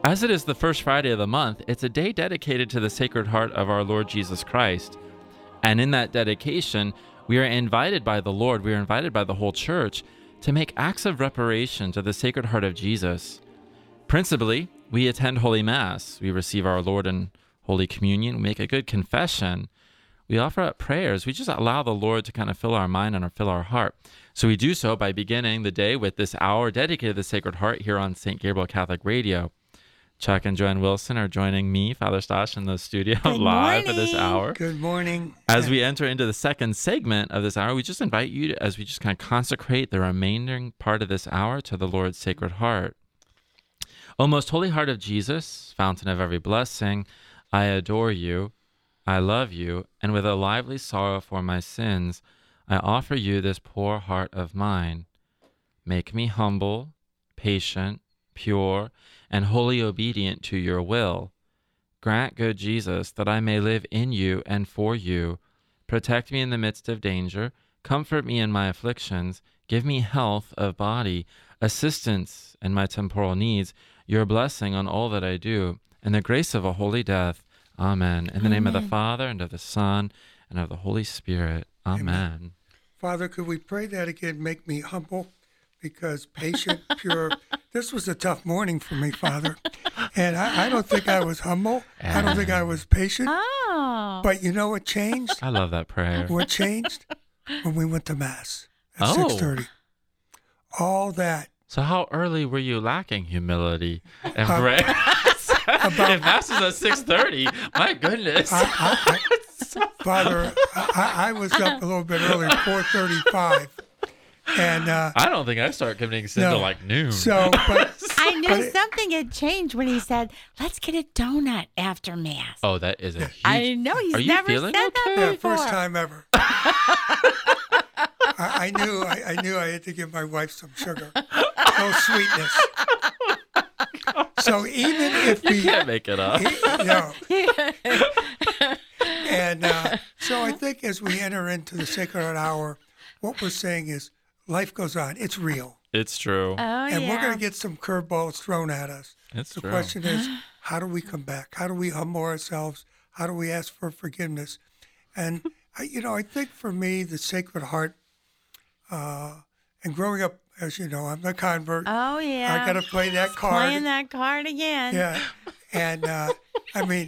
As it is the first Friday of the month, it's a day dedicated to the Sacred Heart of our Lord Jesus Christ. And in that dedication, we are invited by the Lord, we are invited by the whole Church to make acts of reparation to the Sacred Heart of Jesus. Principally, we attend Holy Mass, we receive our Lord in Holy Communion, we make a good confession, we offer up prayers, we just allow the Lord to kind of fill our mind and fill our heart. So we do so by beginning the day with this hour dedicated to the Sacred Heart here on Saint Gabriel Catholic Radio. Chuck and Joanne Wilson are joining me, Father Stosh, in the studio Good live morning. For this hour. Good morning. As we enter into the second segment of this hour, we just invite you to, as we just kind of consecrate the remaining part of this hour to the Lord's Sacred Heart. O most holy heart of Jesus, fountain of every blessing, I adore you, I love you, and with a lively sorrow for my sins, I offer you this poor heart of mine. Make me humble, patient, pure, and wholly obedient to your will. Grant, good Jesus, that I may live in you and for you. Protect me in the midst of danger. Comfort me in my afflictions. Give me health of body, assistance in my temporal needs, your blessing on all that I do, and the grace of a holy death. Amen. In the Amen. Name of the Father, and of the Son, and of the Holy Spirit. Amen. Amen. Father, could we pray that again? Make me humble, because patient, pure. This was a tough morning for me, Father. And I, I don't think I was humble. I don't think I was patient. Oh. But you know what changed? I love that prayer. What changed? When we went to Mass at oh. six thirty. All that. So how early were you lacking humility and uh, prayer? About, if Mass is at six thirty, my goodness. I, I, I, Father, I, I was up a little bit early, four thirty-five. And uh, I don't think I start committing sin until no. like noon. So, but, I knew but something it, had changed when he said, "Let's get a donut after Mass." Oh, that is a huge... I know, he's Are you never feeling said okay? that yeah, before. First time ever. I, I knew I, I knew I had to give my wife some sugar. No sweetness. Oh, so even if you we... You can't make it up. It, no. And uh, so I think as we enter into the Sacred Hour, what we're saying is, life goes on. It's real. It's true. Oh, and yeah. we're going to get some curveballs thrown at us. It's the true. Question is, how do we come back? How do we humble ourselves? How do we ask for forgiveness? And, I, you know, I think for me, the Sacred Heart, uh, and growing up, as you know, I'm a convert. Oh, yeah. I got to play that card. Playing that card again. Yeah. And, uh, I mean,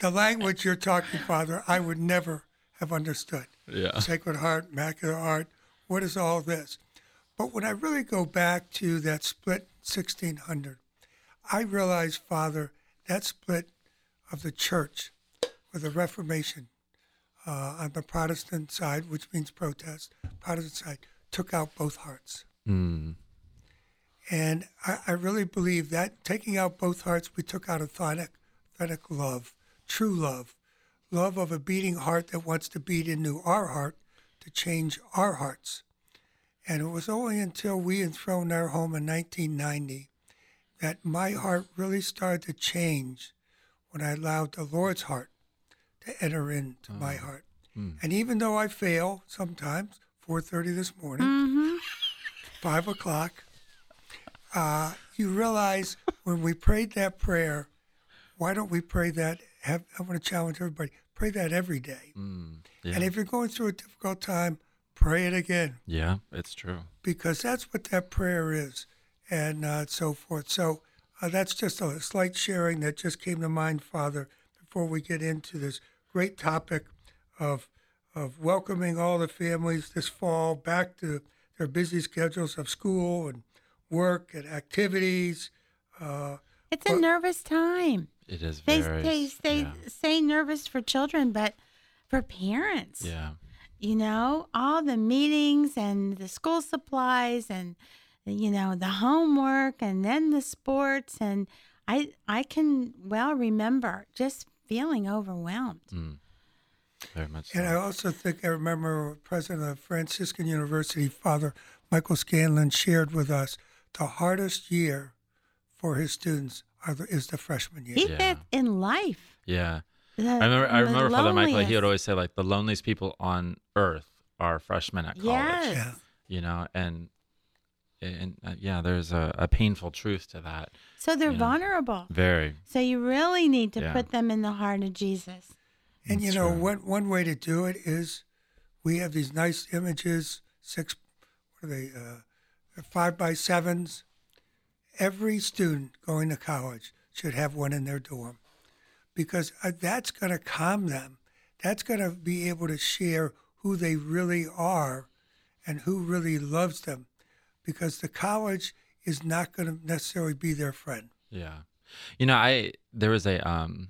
the language you're talking, Father, I would never have understood. Yeah. Sacred Heart, Immaculate Heart, what is all this? But when I really go back to that split sixteen hundred, I realize, Father, that split of the church with the Reformation uh, on the Protestant side, which means protest, Protestant side, took out both hearts. Mm. And I, I really believe that taking out both hearts, we took out authentic, authentic love, true love, love of a beating heart that wants to beat into our heart to change our hearts. And it was only until we enthroned our home in nineteen ninety that my heart really started to change when I allowed the Lord's heart to enter into oh. my heart. Mm. And even though I fail sometimes, four thirty this morning, mm-hmm. five o'clock, uh, you realize when we prayed that prayer, why don't we pray that? Have, I want to challenge everybody, pray that every day. Mm. Yeah. And if you're going through a difficult time, pray it again. Yeah, it's true. Because that's what that prayer is, and uh, so forth. So uh, that's just a slight sharing that just came to mind, Father, before we get into this great topic of of welcoming all the families this fall back to their busy schedules of school and work and activities. Uh, it's a but, nervous time. It is very. They, they, they yeah. say nervous for children, but for parents. Yeah. You know, all the meetings and the school supplies and, you know, the homework and then the sports. And I I can well remember just feeling overwhelmed. Mm. Very much so. And I also think I remember president of Franciscan University, Father Michael Scanlon, shared with us the hardest year for his students are the, is the freshman year. He yeah. in life. Yeah. The, I remember, I remember Father Michael, he would always say, like, the loneliest people on earth are freshmen at college. Yes. Yeah. You know, and, and uh, yeah, there's a, a painful truth to that. So they're vulnerable. Know? Very. So you really need to yeah. put them in the heart of Jesus. And, That's you know, what, one way to do it is we have these nice images, six, what are they, uh, five by sevens. Every student going to college should have one in their dorm. Because that's going to calm them. That's going to be able to share who they really are and who really loves them. Because the college is not going to necessarily be their friend. Yeah. You know, I there was a um,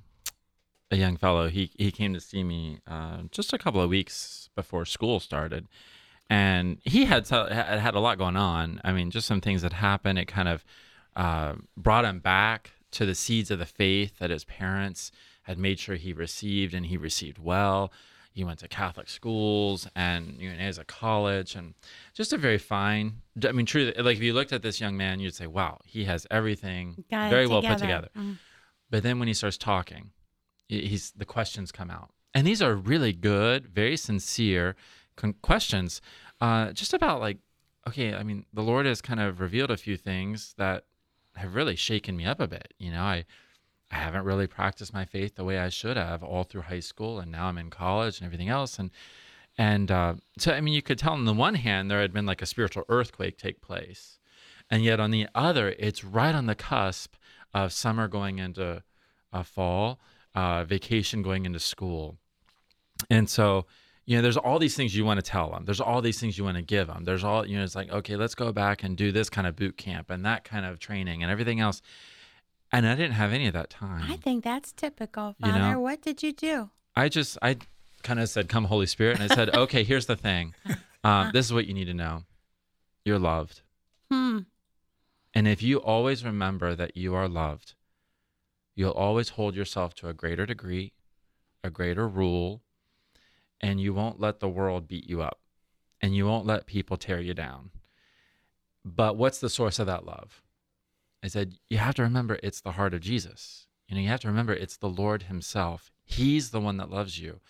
a young fellow, he, he came to see me uh, just a couple of weeks before school started. And he had, had a lot going on. I mean, just some things that happened. It kind of uh, brought him back to the seeds of the faith that his parents had made sure he received, and he received well. He went to Catholic schools and you know, as a college, and just a very fine, I mean, truly, like if you looked at this young man, you'd say, wow, he has everything Got very well put together. Mm. But then when he starts talking, he's the questions come out. And these are really good, very sincere con- questions uh, just about like, okay, I mean, the Lord has kind of revealed a few things that have really shaken me up a bit. You know, I I haven't really practiced my faith the way I should have all through high school, and now I'm in college and everything else. And and uh, so, I mean, you could tell on the one hand there had been like a spiritual earthquake take place, and yet on the other, it's right on the cusp of summer going into uh, fall, uh, vacation going into school. And so, you know, there's all these things you want to tell them. There's all these things you want to give them. There's all, you know, it's like, okay, let's go back and do this kind of boot camp and that kind of training and everything else. And I didn't have any of that time. I think that's typical, Father. You know, what did you do? I just, I kind of said, come Holy Spirit. And I said, okay, here's the thing. Um, this is what you need to know. You're loved. Hmm. And if you always remember that you are loved, you'll always hold yourself to a greater degree, a greater rule, and you won't let the world beat you up, and you won't let people tear you down. But what's the source of that love? I said, you have to remember it's the heart of Jesus. You know, you have to remember it's the Lord himself. He's the one that loves you.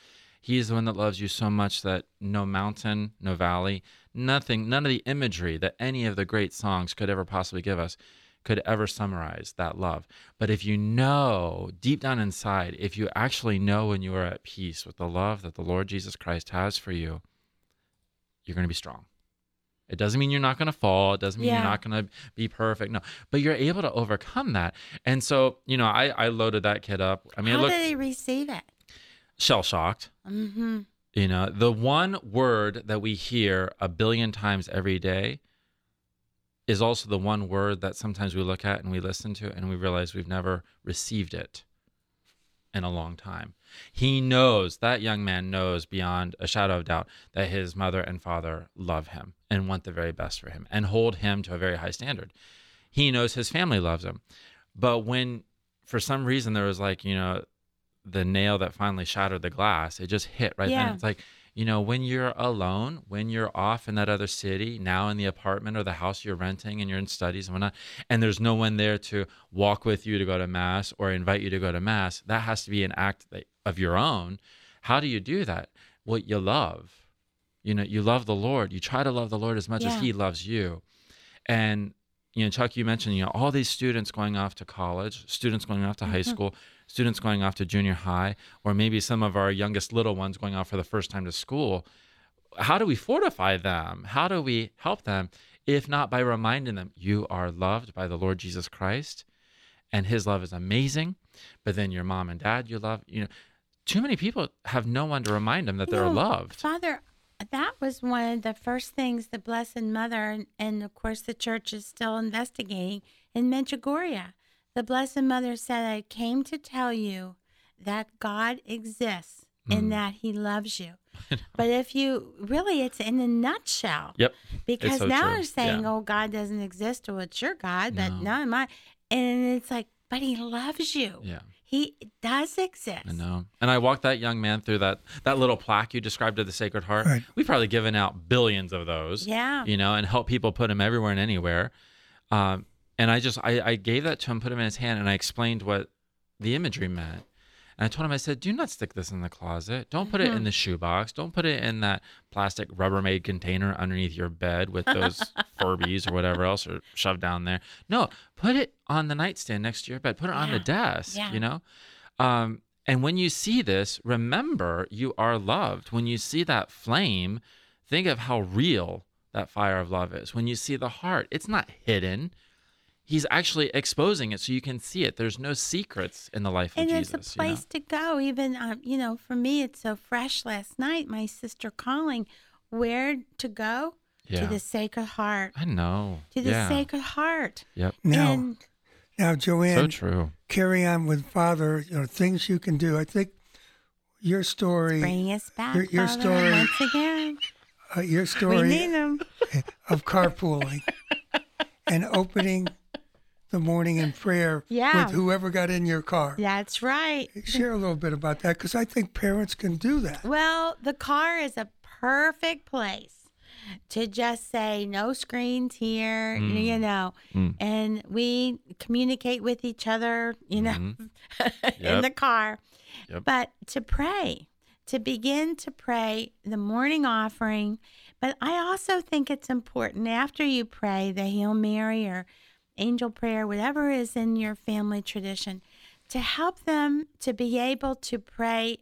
He is the one that loves you so much that no mountain, no valley, nothing, none of the imagery that any of the great songs could ever possibly give us could ever summarize that love. But if you know deep down inside, if you actually know when you are at peace with the love that the Lord Jesus Christ has for you, you're going to be strong. It doesn't mean you're not going to fall. It doesn't mean yeah. you're not going to be perfect. No, but you're able to overcome that. And so, you know, I, I loaded that kid up. I mean, how I looked, did they receive it? Shell shocked. Mm-hmm. You know, the one word that we hear a billion times every day is also the one word that sometimes we look at and we listen to and we realize we've never received it in a long time. He knows, that young man knows beyond a shadow of doubt that his mother and father love him and want the very best for him and hold him to a very high standard. He knows his family loves him. But when, for some reason, there was like, you know, the nail that finally shattered the glass, it just hit right yeah. then. It's like, you know, when you're alone, when you're off in that other city, now in the apartment or the house you're renting and you're in studies and whatnot, and there's no one there to walk with you to go to Mass or invite you to go to Mass, that has to be an act of your own. How do you do that? Well, you love. You know, you love the Lord. You try to love the Lord as much yeah. as He loves you. And, you know, Chuck, you mentioned, you know, all these students going off to college, students going off to mm-hmm. high school, students going off to junior high, or maybe some of our youngest little ones going off for the first time to school. How do we fortify them? How do we help them? If not by reminding them, you are loved by the Lord Jesus Christ, and His love is amazing, but then your mom and dad you love. You know, too many people have no one to remind them that they're no, loved. Father, that was one of the first things the Blessed Mother, and, and of course the Church is still investigating, in Medjugorje. The Blessed Mother said, I came to tell you that God exists mm. and that He loves you. But if you, really, it's in a nutshell. Yep. Because so now true. They're saying, yeah. oh, God doesn't exist, or well, it's your God, but no. not mine. And it's like, but He loves you. Yeah. He does exist. I know. And I walked that young man through that that little plaque you described of the Sacred Heart. Right. We've probably given out billions of those. Yeah. You know, and help people put them everywhere and anywhere. Um, And I just, I, I gave that to him, put him in his hand, and I explained what the imagery meant. And I told him, I said, do not stick this in the closet. Don't put mm-hmm. it in the shoebox. Don't put it in that plastic Rubbermaid container underneath your bed with those Furbies or whatever else or shoved down there. No, put it on the nightstand next to your bed. Put it yeah. on the desk, yeah. you know? Um, and when you see this, remember you are loved. When you see that flame, think of how real that fire of love is. When you see the heart, it's not hidden. He's actually exposing it so you can see it. There's no secrets in the life of Jesus. And it's a place you know? to go. Even, um, you know, for me, it's so fresh. Last night, my sister calling, where to go? Yeah. To the Sacred Heart. I know. To the yeah. Sacred Heart. Yep. Now, and, now Joanne, so true. Carry on with Father, you know, things you can do. I think your story. Bring us back, your, your Father, story, once again. Uh, your story we need them. Of carpooling and opening the morning in prayer yeah. with whoever got in your car. That's right. Share a little bit about that, because I think parents can do that. Well, the car is a perfect place to just say, no screens here, mm. you know, mm. and we communicate with each other, you know, mm-hmm. yep. in the car. Yep. But to pray, to begin to pray the morning offering. But I also think it's important after you pray the Hail Mary or angel prayer, whatever is in your family tradition, to help them to be able to pray,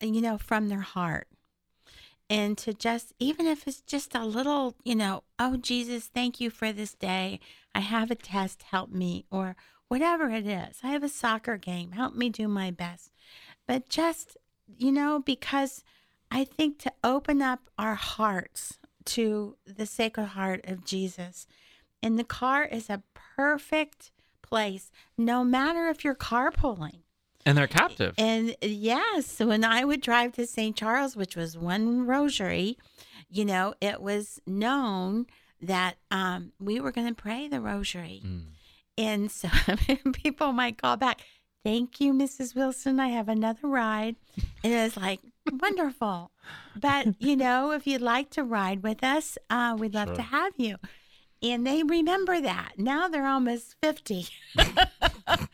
you know, from their heart. And to just, even if it's just a little, you know, oh, Jesus, thank you for this day. I have a test, help me, or whatever it is. I have a soccer game, help me do my best. But just, you know, because I think to open up our hearts to the Sacred Heart of Jesus. And the car is a perfect place, no matter if you're carpooling. And they're captive. And yes, when I would drive to Saint Charles, which was one rosary, you know, it was known that um, we were going to pray the rosary. Mm. And so people might call back, thank you, Missus Wilson, I have another ride. And it was like, wonderful. But, you know, if you'd like to ride with us, uh, we'd love sure. to have you. And they remember that. Now they're almost fifty. And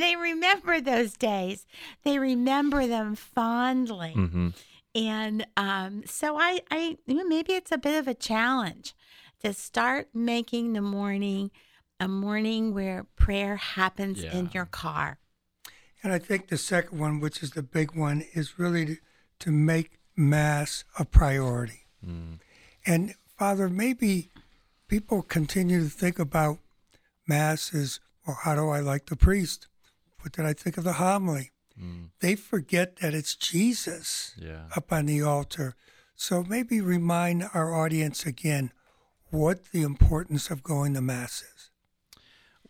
they remember those days. They remember them fondly. Mm-hmm. And um, so I, I, maybe it's a bit of a challenge to start making the morning a morning where prayer happens yeah. in your car. And I think the second one, which is the big one, is really to, to make Mass a priority. Mm. And Father, maybe people continue to think about Mass as, well, how do I like the priest? What did I think of the homily? Mm. They forget that it's Jesus yeah. up on the altar. So maybe remind our audience again what the importance of going to Mass is.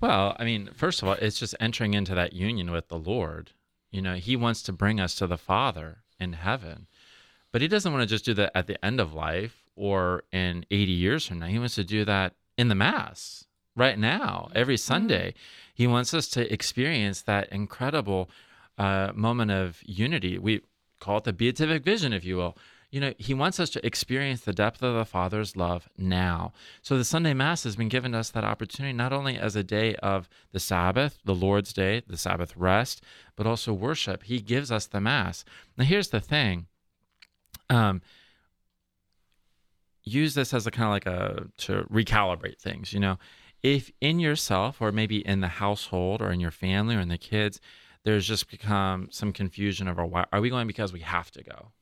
Well, I mean, first of all, it's just entering into that union with the Lord. You know, He wants to bring us to the Father in heaven, but He doesn't want to just do that at the end of life or in eighty years from now. He wants to do that in the Mass right now, every Sunday. Mm-hmm. He wants us to experience that incredible uh, moment of unity. We call it the beatific vision, if you will. You know, He wants us to experience the depth of the Father's love now. So the Sunday Mass has been given us that opportunity, not only as a day of the Sabbath, the Lord's Day, the Sabbath rest, but also worship. He gives us the Mass. Now, here's the thing. Um, use this as a kind of like a, to recalibrate things, you know. If in yourself, or maybe in the household, or in your family, or in the kids, there's just become some confusion over why are we going because we have to go?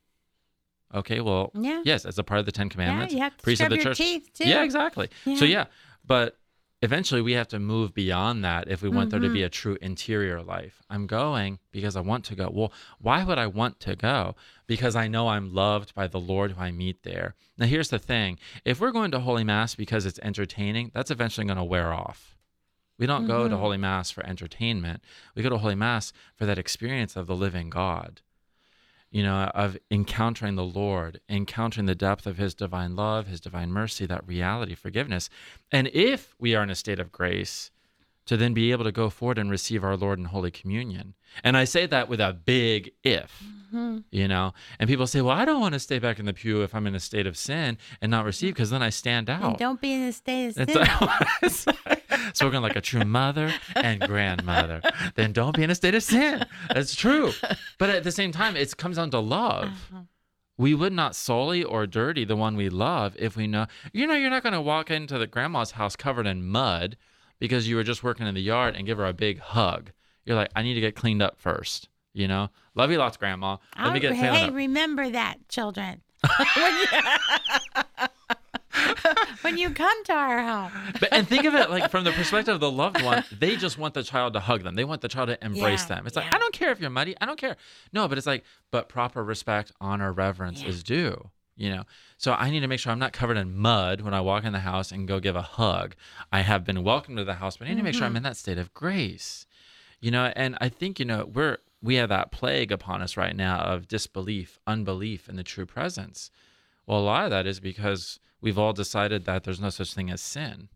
Okay, well, yeah. yes, as a part of the Ten Commandments, yeah, you have to priests of the your church. Teeth too. Yeah, exactly. Yeah. So yeah, but eventually we have to move beyond that if we want mm-hmm. there to be a true interior life. I'm going because I want to go. Well, why would I want to go? Because I know I'm loved by the Lord who I meet there. Now, here's the thing. If we're going to Holy Mass because it's entertaining, that's eventually going to wear off. We don't mm-hmm. go to Holy Mass for entertainment. We go to Holy Mass for that experience of the living God. You know, of encountering the Lord, encountering the depth of His divine love, His divine mercy, that reality, forgiveness. And if we are in a state of grace, to then be able to go forward and receive our Lord in Holy Communion. And I say that with a big if, mm-hmm. you know. And people say, well, I don't want to stay back in the pew if I'm in a state of sin and not receive, because then I stand out. And don't be in a state of sin. So we're going to like a true mother and grandmother. Then don't be in a state of sin. That's true. But at the same time, it comes down to love. Uh-huh. We would not sully or dirty the one we love if we know. You know, you're not going to walk into the grandma's house covered in mud because you were just working in the yard and give her a big hug. You're like, I need to get cleaned up first, you know? Love you lots, Grandma. Let I'll, me get cleaned hey, up. Hey, remember that, children. when, you, when you come to our home. But, and think of it like from the perspective of the loved one, they just want the child to hug them. They want the child to embrace yeah, them. It's yeah. like, I don't care if you're muddy. I don't care. No, but it's like, but proper respect, honor, reverence yeah. is due. You know, so I need to make sure I'm not covered in mud when I walk in the house and go give a hug. I have been welcomed to the house, but I need to make mm-hmm. sure I'm in that state of grace. You know, and I think, you know, we're we have that plague upon us right now of disbelief, unbelief in the true presence. Well, a lot of that is because we've all decided that there's no such thing as sin.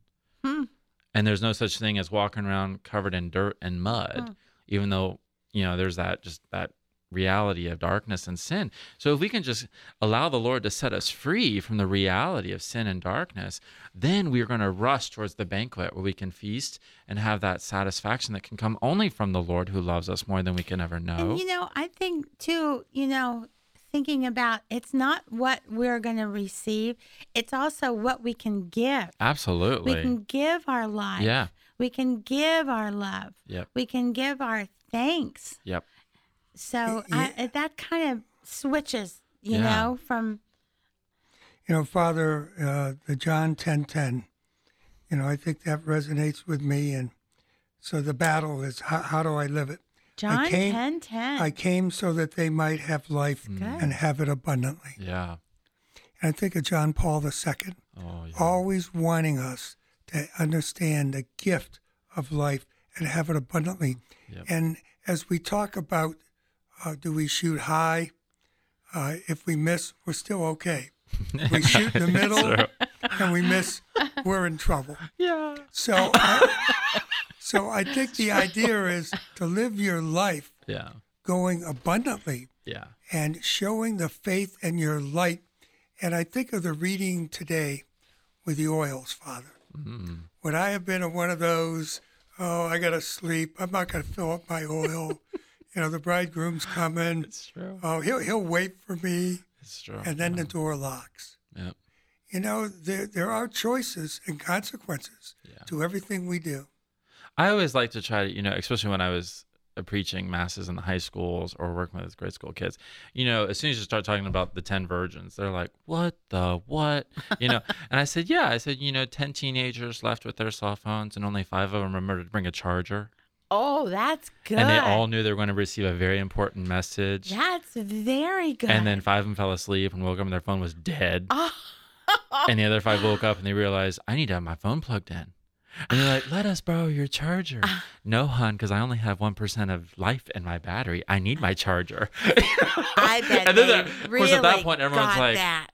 Mm. And there's no such thing as walking around covered in dirt and mud, mm. even though, you know, there's that just that reality of darkness and sin. So if we can just allow the Lord to set us free from the reality of sin and darkness, then we're going to rush towards the banquet where we can feast and have that satisfaction that can come only from the Lord who loves us more than we can ever know. And, you know, I think too, you know, thinking about it's not what we're going to receive, it's also what we can give. Absolutely. We can give our life. Yeah. We can give our love. Yep. We can give our thanks. Yep. So I, that kind of switches, you yeah. know, from... You know, Father, uh, the John ten ten, you know, I think that resonates with me. And so the battle is, how, how do I live it? John ten ten. I came so that they might have life Good. And have it abundantly. Yeah. And I think of John Paul the Second, oh, yeah. always wanting us to understand the gift of life and have it abundantly. Yep. And as we talk about Uh, do we shoot high? Uh, if we miss, we're still okay. We shoot in the middle and we miss, we're in trouble. Yeah. So, I, so I think the idea is to live your life yeah. going abundantly yeah. and showing the faith in your light. And I think of the reading today with the oils, Father. Mm. Would I have been one of those, oh, I got to sleep. I'm not going to fill up my oil. You know, the bridegroom's coming. It's true. Oh, he'll he'll wait for me. It's true. And then yeah. the door locks. Yep. You know, there there are choices and consequences yeah. to everything we do. I always like to try to, you know, especially when I was preaching masses in the high schools or working with grade school kids, you know, as soon as you start talking about the ten virgins, they're like, what the what? You know, and I said, yeah, I said, you know, ten teenagers left with their cell phones and only five of them remembered to bring a charger. Oh, that's good. And they all knew they were going to receive a very important message. That's very good. And then five of them fell asleep and woke up and their phone was dead. Oh. And the other five woke up and they realized, I need to have my phone plugged in. And they're like, let us borrow your charger. Uh, no, hon, because I only have one percent of life in my battery. I need my charger. I bet and then they really at that point, everyone's got like, that.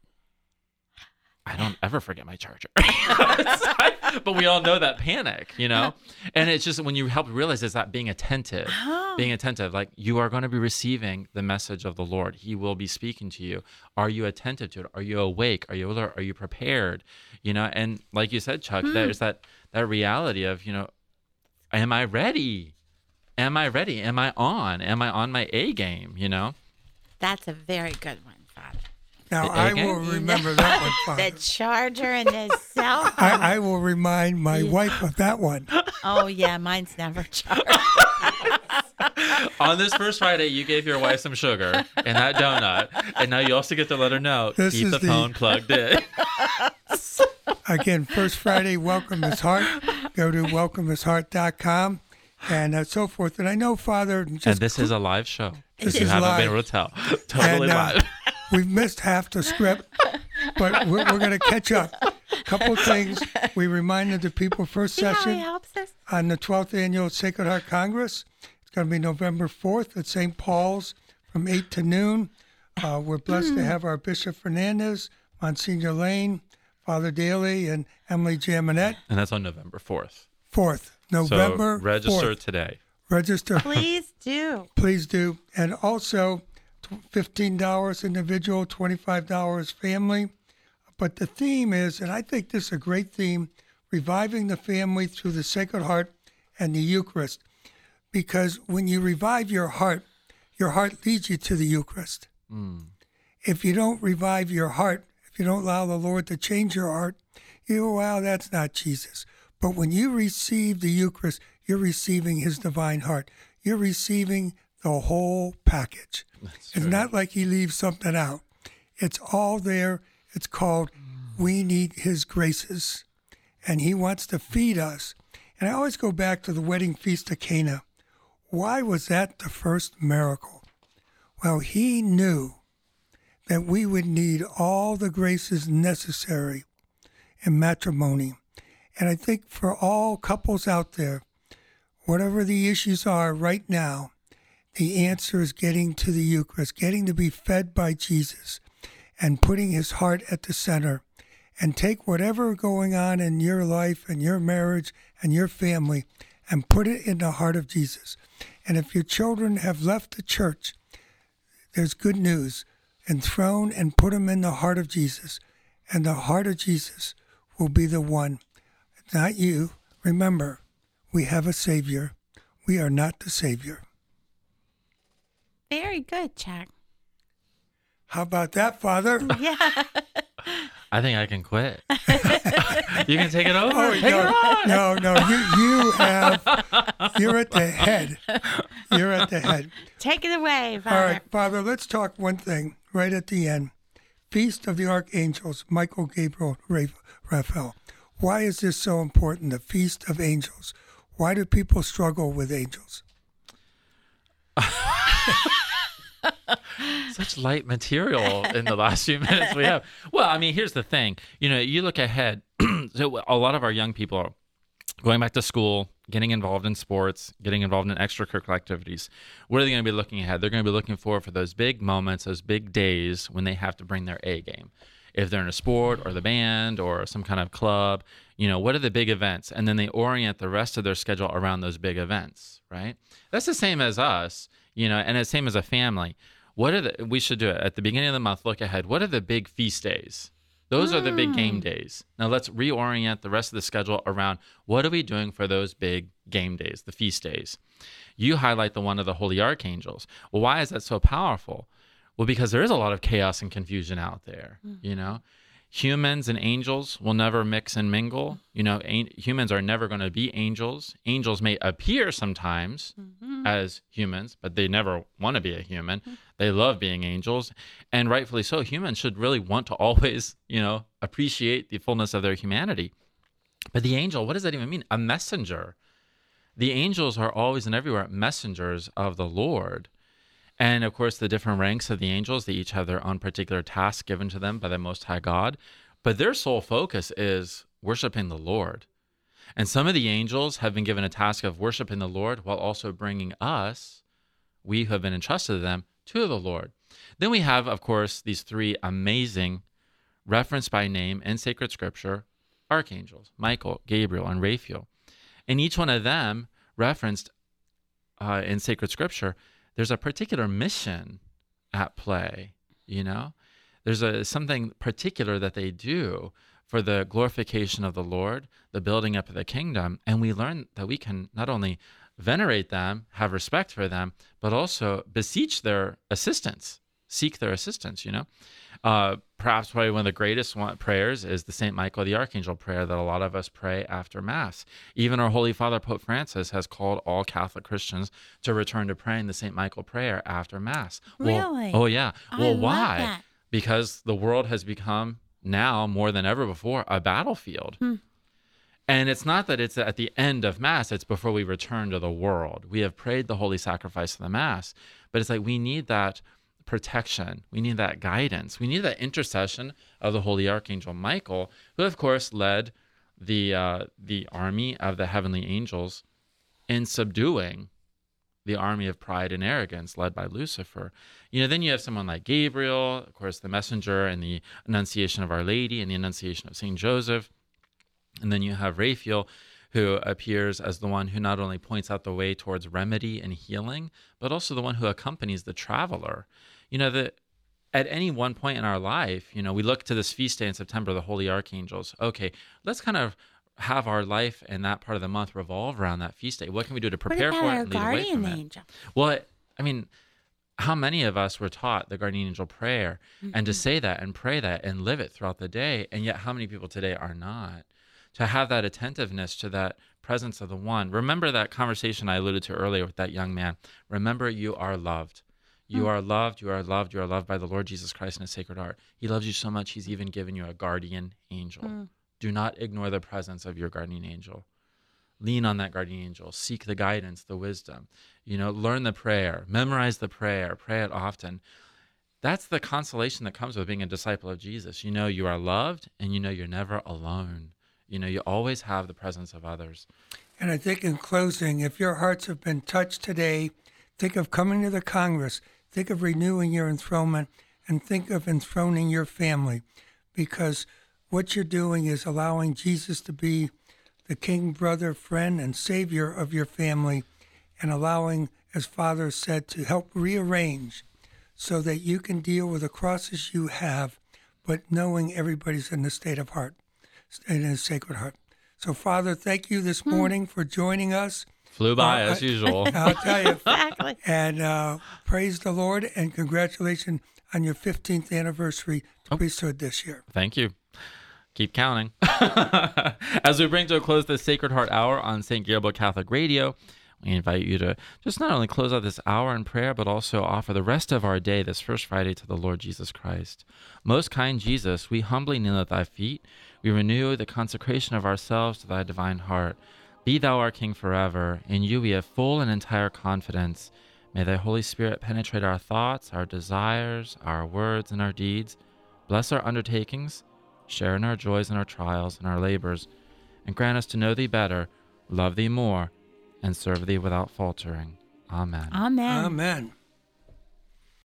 I don't ever forget my charger. But we all know that panic, you know? And it's just when you help realize it's that being attentive, oh. being attentive, like you are going to be receiving the message of the Lord. He will be speaking to you. Are you attentive to it? Are you awake? Are you alert? Are you prepared? You know, and like you said, Chuck, hmm. there's that, that reality of, you know, am I ready? Am I ready? Am I on? Am I on my A game, you know? That's a very good one, Father. Now, I will remember that one, Father. The charger and the cell phone. I, I will remind my yeah. wife of that one. Oh, yeah, mine's never charged. On this first Friday, you gave your wife some sugar and that donut, and now you also get to let her know, this keep the, the phone plugged in. Again, first Friday, Welcome His Heart. Go to welcome his heart dot com and uh, so forth. And I know, Father... Just and this cl- is a live show. This you is haven't live. been able to tell. Totally and, uh, live. We've missed half the script, but we're, we're going to catch up. A couple of things. We reminded the people first session yeah, on the twelfth Annual Sacred Heart Congress. It's going to be November fourth at Saint Paul's from eight to noon. Uh, we're blessed mm. to have our Bishop Fernandez, Monsignor Lane, Father Daly, and Emily Jaminette. And that's on November fourth. fourth. November so register fourth. Today. Register. Please do. Please do. And also... fifteen dollars individual, twenty-five dollars family. But the theme is, and I think this is a great theme, reviving the family through the Sacred Heart and the Eucharist. Because when you revive your heart, your heart leads you to the Eucharist. Mm. If you don't revive your heart, if you don't allow the Lord to change your heart, you go, wow, that's not Jesus. But when you receive the Eucharist, you're receiving his divine heart. You're receiving the whole package. That's it's true. Not like he leaves something out. It's all there. It's called, we need his graces. And he wants to feed us. And I always go back to the wedding feast of Cana. Why was that the first miracle? Well, he knew that we would need all the graces necessary in matrimony. And I think for all couples out there, whatever the issues are right now, the answer is getting to the Eucharist, getting to be fed by Jesus and putting his heart at the center, and take whatever going on in your life and your marriage and your family and put it in the heart of Jesus. And if your children have left the church, there's good news. Enthrone and put them in the heart of Jesus, and the heart of Jesus will be the one, not you. Remember, we have a Savior. We are not the Savior. Very good, Chuck. How about that, Father? Yeah. I think I can quit. You can take it over. Oh, take no, it on. no, no. You, you have, you're at the head. You're at the head. Take it away, Father. All right, Father, let's talk one thing right at the end. Feast of the Archangels, Michael, Gabriel, Raphael. Why is this so important, the Feast of Angels? Why do people struggle with angels? Such light material in the last few minutes we have. Well, I mean, here's the thing. You know, you look ahead. So a lot of our young people are going back to school, getting involved in sports, getting involved in extracurricular activities. What are they going to be looking ahead? They're going to be looking forward for those big moments, those big days when they have to bring their A game. If they're in a sport or the band or some kind of club, you know, what are the big events? And then they orient the rest of their schedule around those big events, right? That's the same as us. You know, and the same as a family, what are the, we should do it at the beginning of the month, look ahead. What are the big feast days? Those mm. are the big game days. Now let's reorient the rest of the schedule around what are we doing for those big game days, the feast days. You highlight the one of the Holy Archangels. Well, why is that so powerful? Well, because there is a lot of chaos and confusion out there, mm-hmm. you know? Humans and angels will never mix and mingle. You know, an- humans are never going to be angels. Angels may appear sometimes mm-hmm. as humans, but they never want to be a human. Mm-hmm. They love being angels, and rightfully so. Humans should really want to always, you know, appreciate the fullness of their humanity. But the angel, what does that even mean? A messenger. The angels are always and everywhere messengers of the Lord. And of course, the different ranks of the angels, they each have their own particular task given to them by the Most High God. But their sole focus is worshiping the Lord. And some of the angels have been given a task of worshiping the Lord while also bringing us, we who have been entrusted to them, to the Lord. Then we have, of course, these three amazing, referenced by name in sacred scripture, archangels, Michael, Gabriel, and Raphael. And each one of them referenced uh, in sacred scripture, there's a particular mission at play, you know? There's a something particular that they do for the glorification of the Lord, the building up of the kingdom, and we learn that we can not only venerate them, have respect for them, but also beseech their assistance, seek their assistance, you know? Uh, perhaps probably one of the greatest one, prayers is the Saint Michael the Archangel prayer that a lot of us pray after Mass. Even our Holy Father, Pope Francis, has called all Catholic Christians to return to praying the Saint Michael prayer after Mass. Really? Well, oh, yeah. Well, I love why? That. Because the world has become now, more than ever before, a battlefield. Hmm. And it's not that it's at the end of Mass, it's before we return to the world. We have prayed the Holy Sacrifice of the Mass, but it's like we need that protection. We need that guidance. We need that intercession of the Holy Archangel Michael, who of course led the uh, the army of the heavenly angels in subduing the army of pride and arrogance led by Lucifer. You know, then you have someone like Gabriel, of course, the messenger and the Annunciation of Our Lady and the Annunciation of Saint Joseph. And then you have Raphael, who appears as the one who not only points out the way towards remedy and healing, but also the one who accompanies the traveler. You know, the, at any one point in our life, you know, we look to this feast day in September, the Holy Archangels. Okay, let's kind of have our life and that part of the month revolve around that feast day. What can we do to prepare for it and lead away from it? Well, it, I mean, how many of us were taught the guardian angel prayer mm-hmm. and to say that and pray that and live it throughout the day, and yet how many people today are not? To have that attentiveness to that presence of the one. Remember that conversation I alluded to earlier with that young man. Remember, you are loved. You mm. are loved, you are loved, you are loved by the Lord Jesus Christ in His Sacred Heart. He loves you so much, He's even given you a guardian angel. Mm. Do not ignore the presence of your guardian angel. Lean on that guardian angel. Seek the guidance, the wisdom. You know, learn the prayer. Memorize the prayer. Pray it often. That's the consolation that comes with being a disciple of Jesus. You know you are loved, and you know you're never alone. You know, you always have the presence of others. And I think in closing, if your hearts have been touched today, think of coming to the Congress, think of renewing your enthronement, and think of enthroning your family, because what you're doing is allowing Jesus to be the King, brother, friend, and Savior of your family, and allowing, as Father said, to help rearrange so that you can deal with the crosses you have, but knowing everybody's in the state of heart. In His Sacred Heart. So, Father, thank you this morning for joining us. Flew by, uh, as usual. I'll tell you. Exactly. And uh, praise the Lord, and congratulations on your fifteenth anniversary oh. priesthood this year. Thank you. Keep counting. As we bring to a close the Sacred Heart Hour on Saint Gabriel Catholic Radio, we invite you to just not only close out this hour in prayer, but also offer the rest of our day, this first Friday, to the Lord Jesus Christ. Most kind Jesus, we humbly kneel at thy feet. We renew the consecration of ourselves to thy divine heart. Be thou our King forever. In you we have full and entire confidence. May thy Holy Spirit penetrate our thoughts, our desires, our words, and our deeds. Bless our undertakings, share in our joys and our trials and our labors, and grant us to know thee better, love thee more, and serve thee without faltering. Amen. Amen. Amen.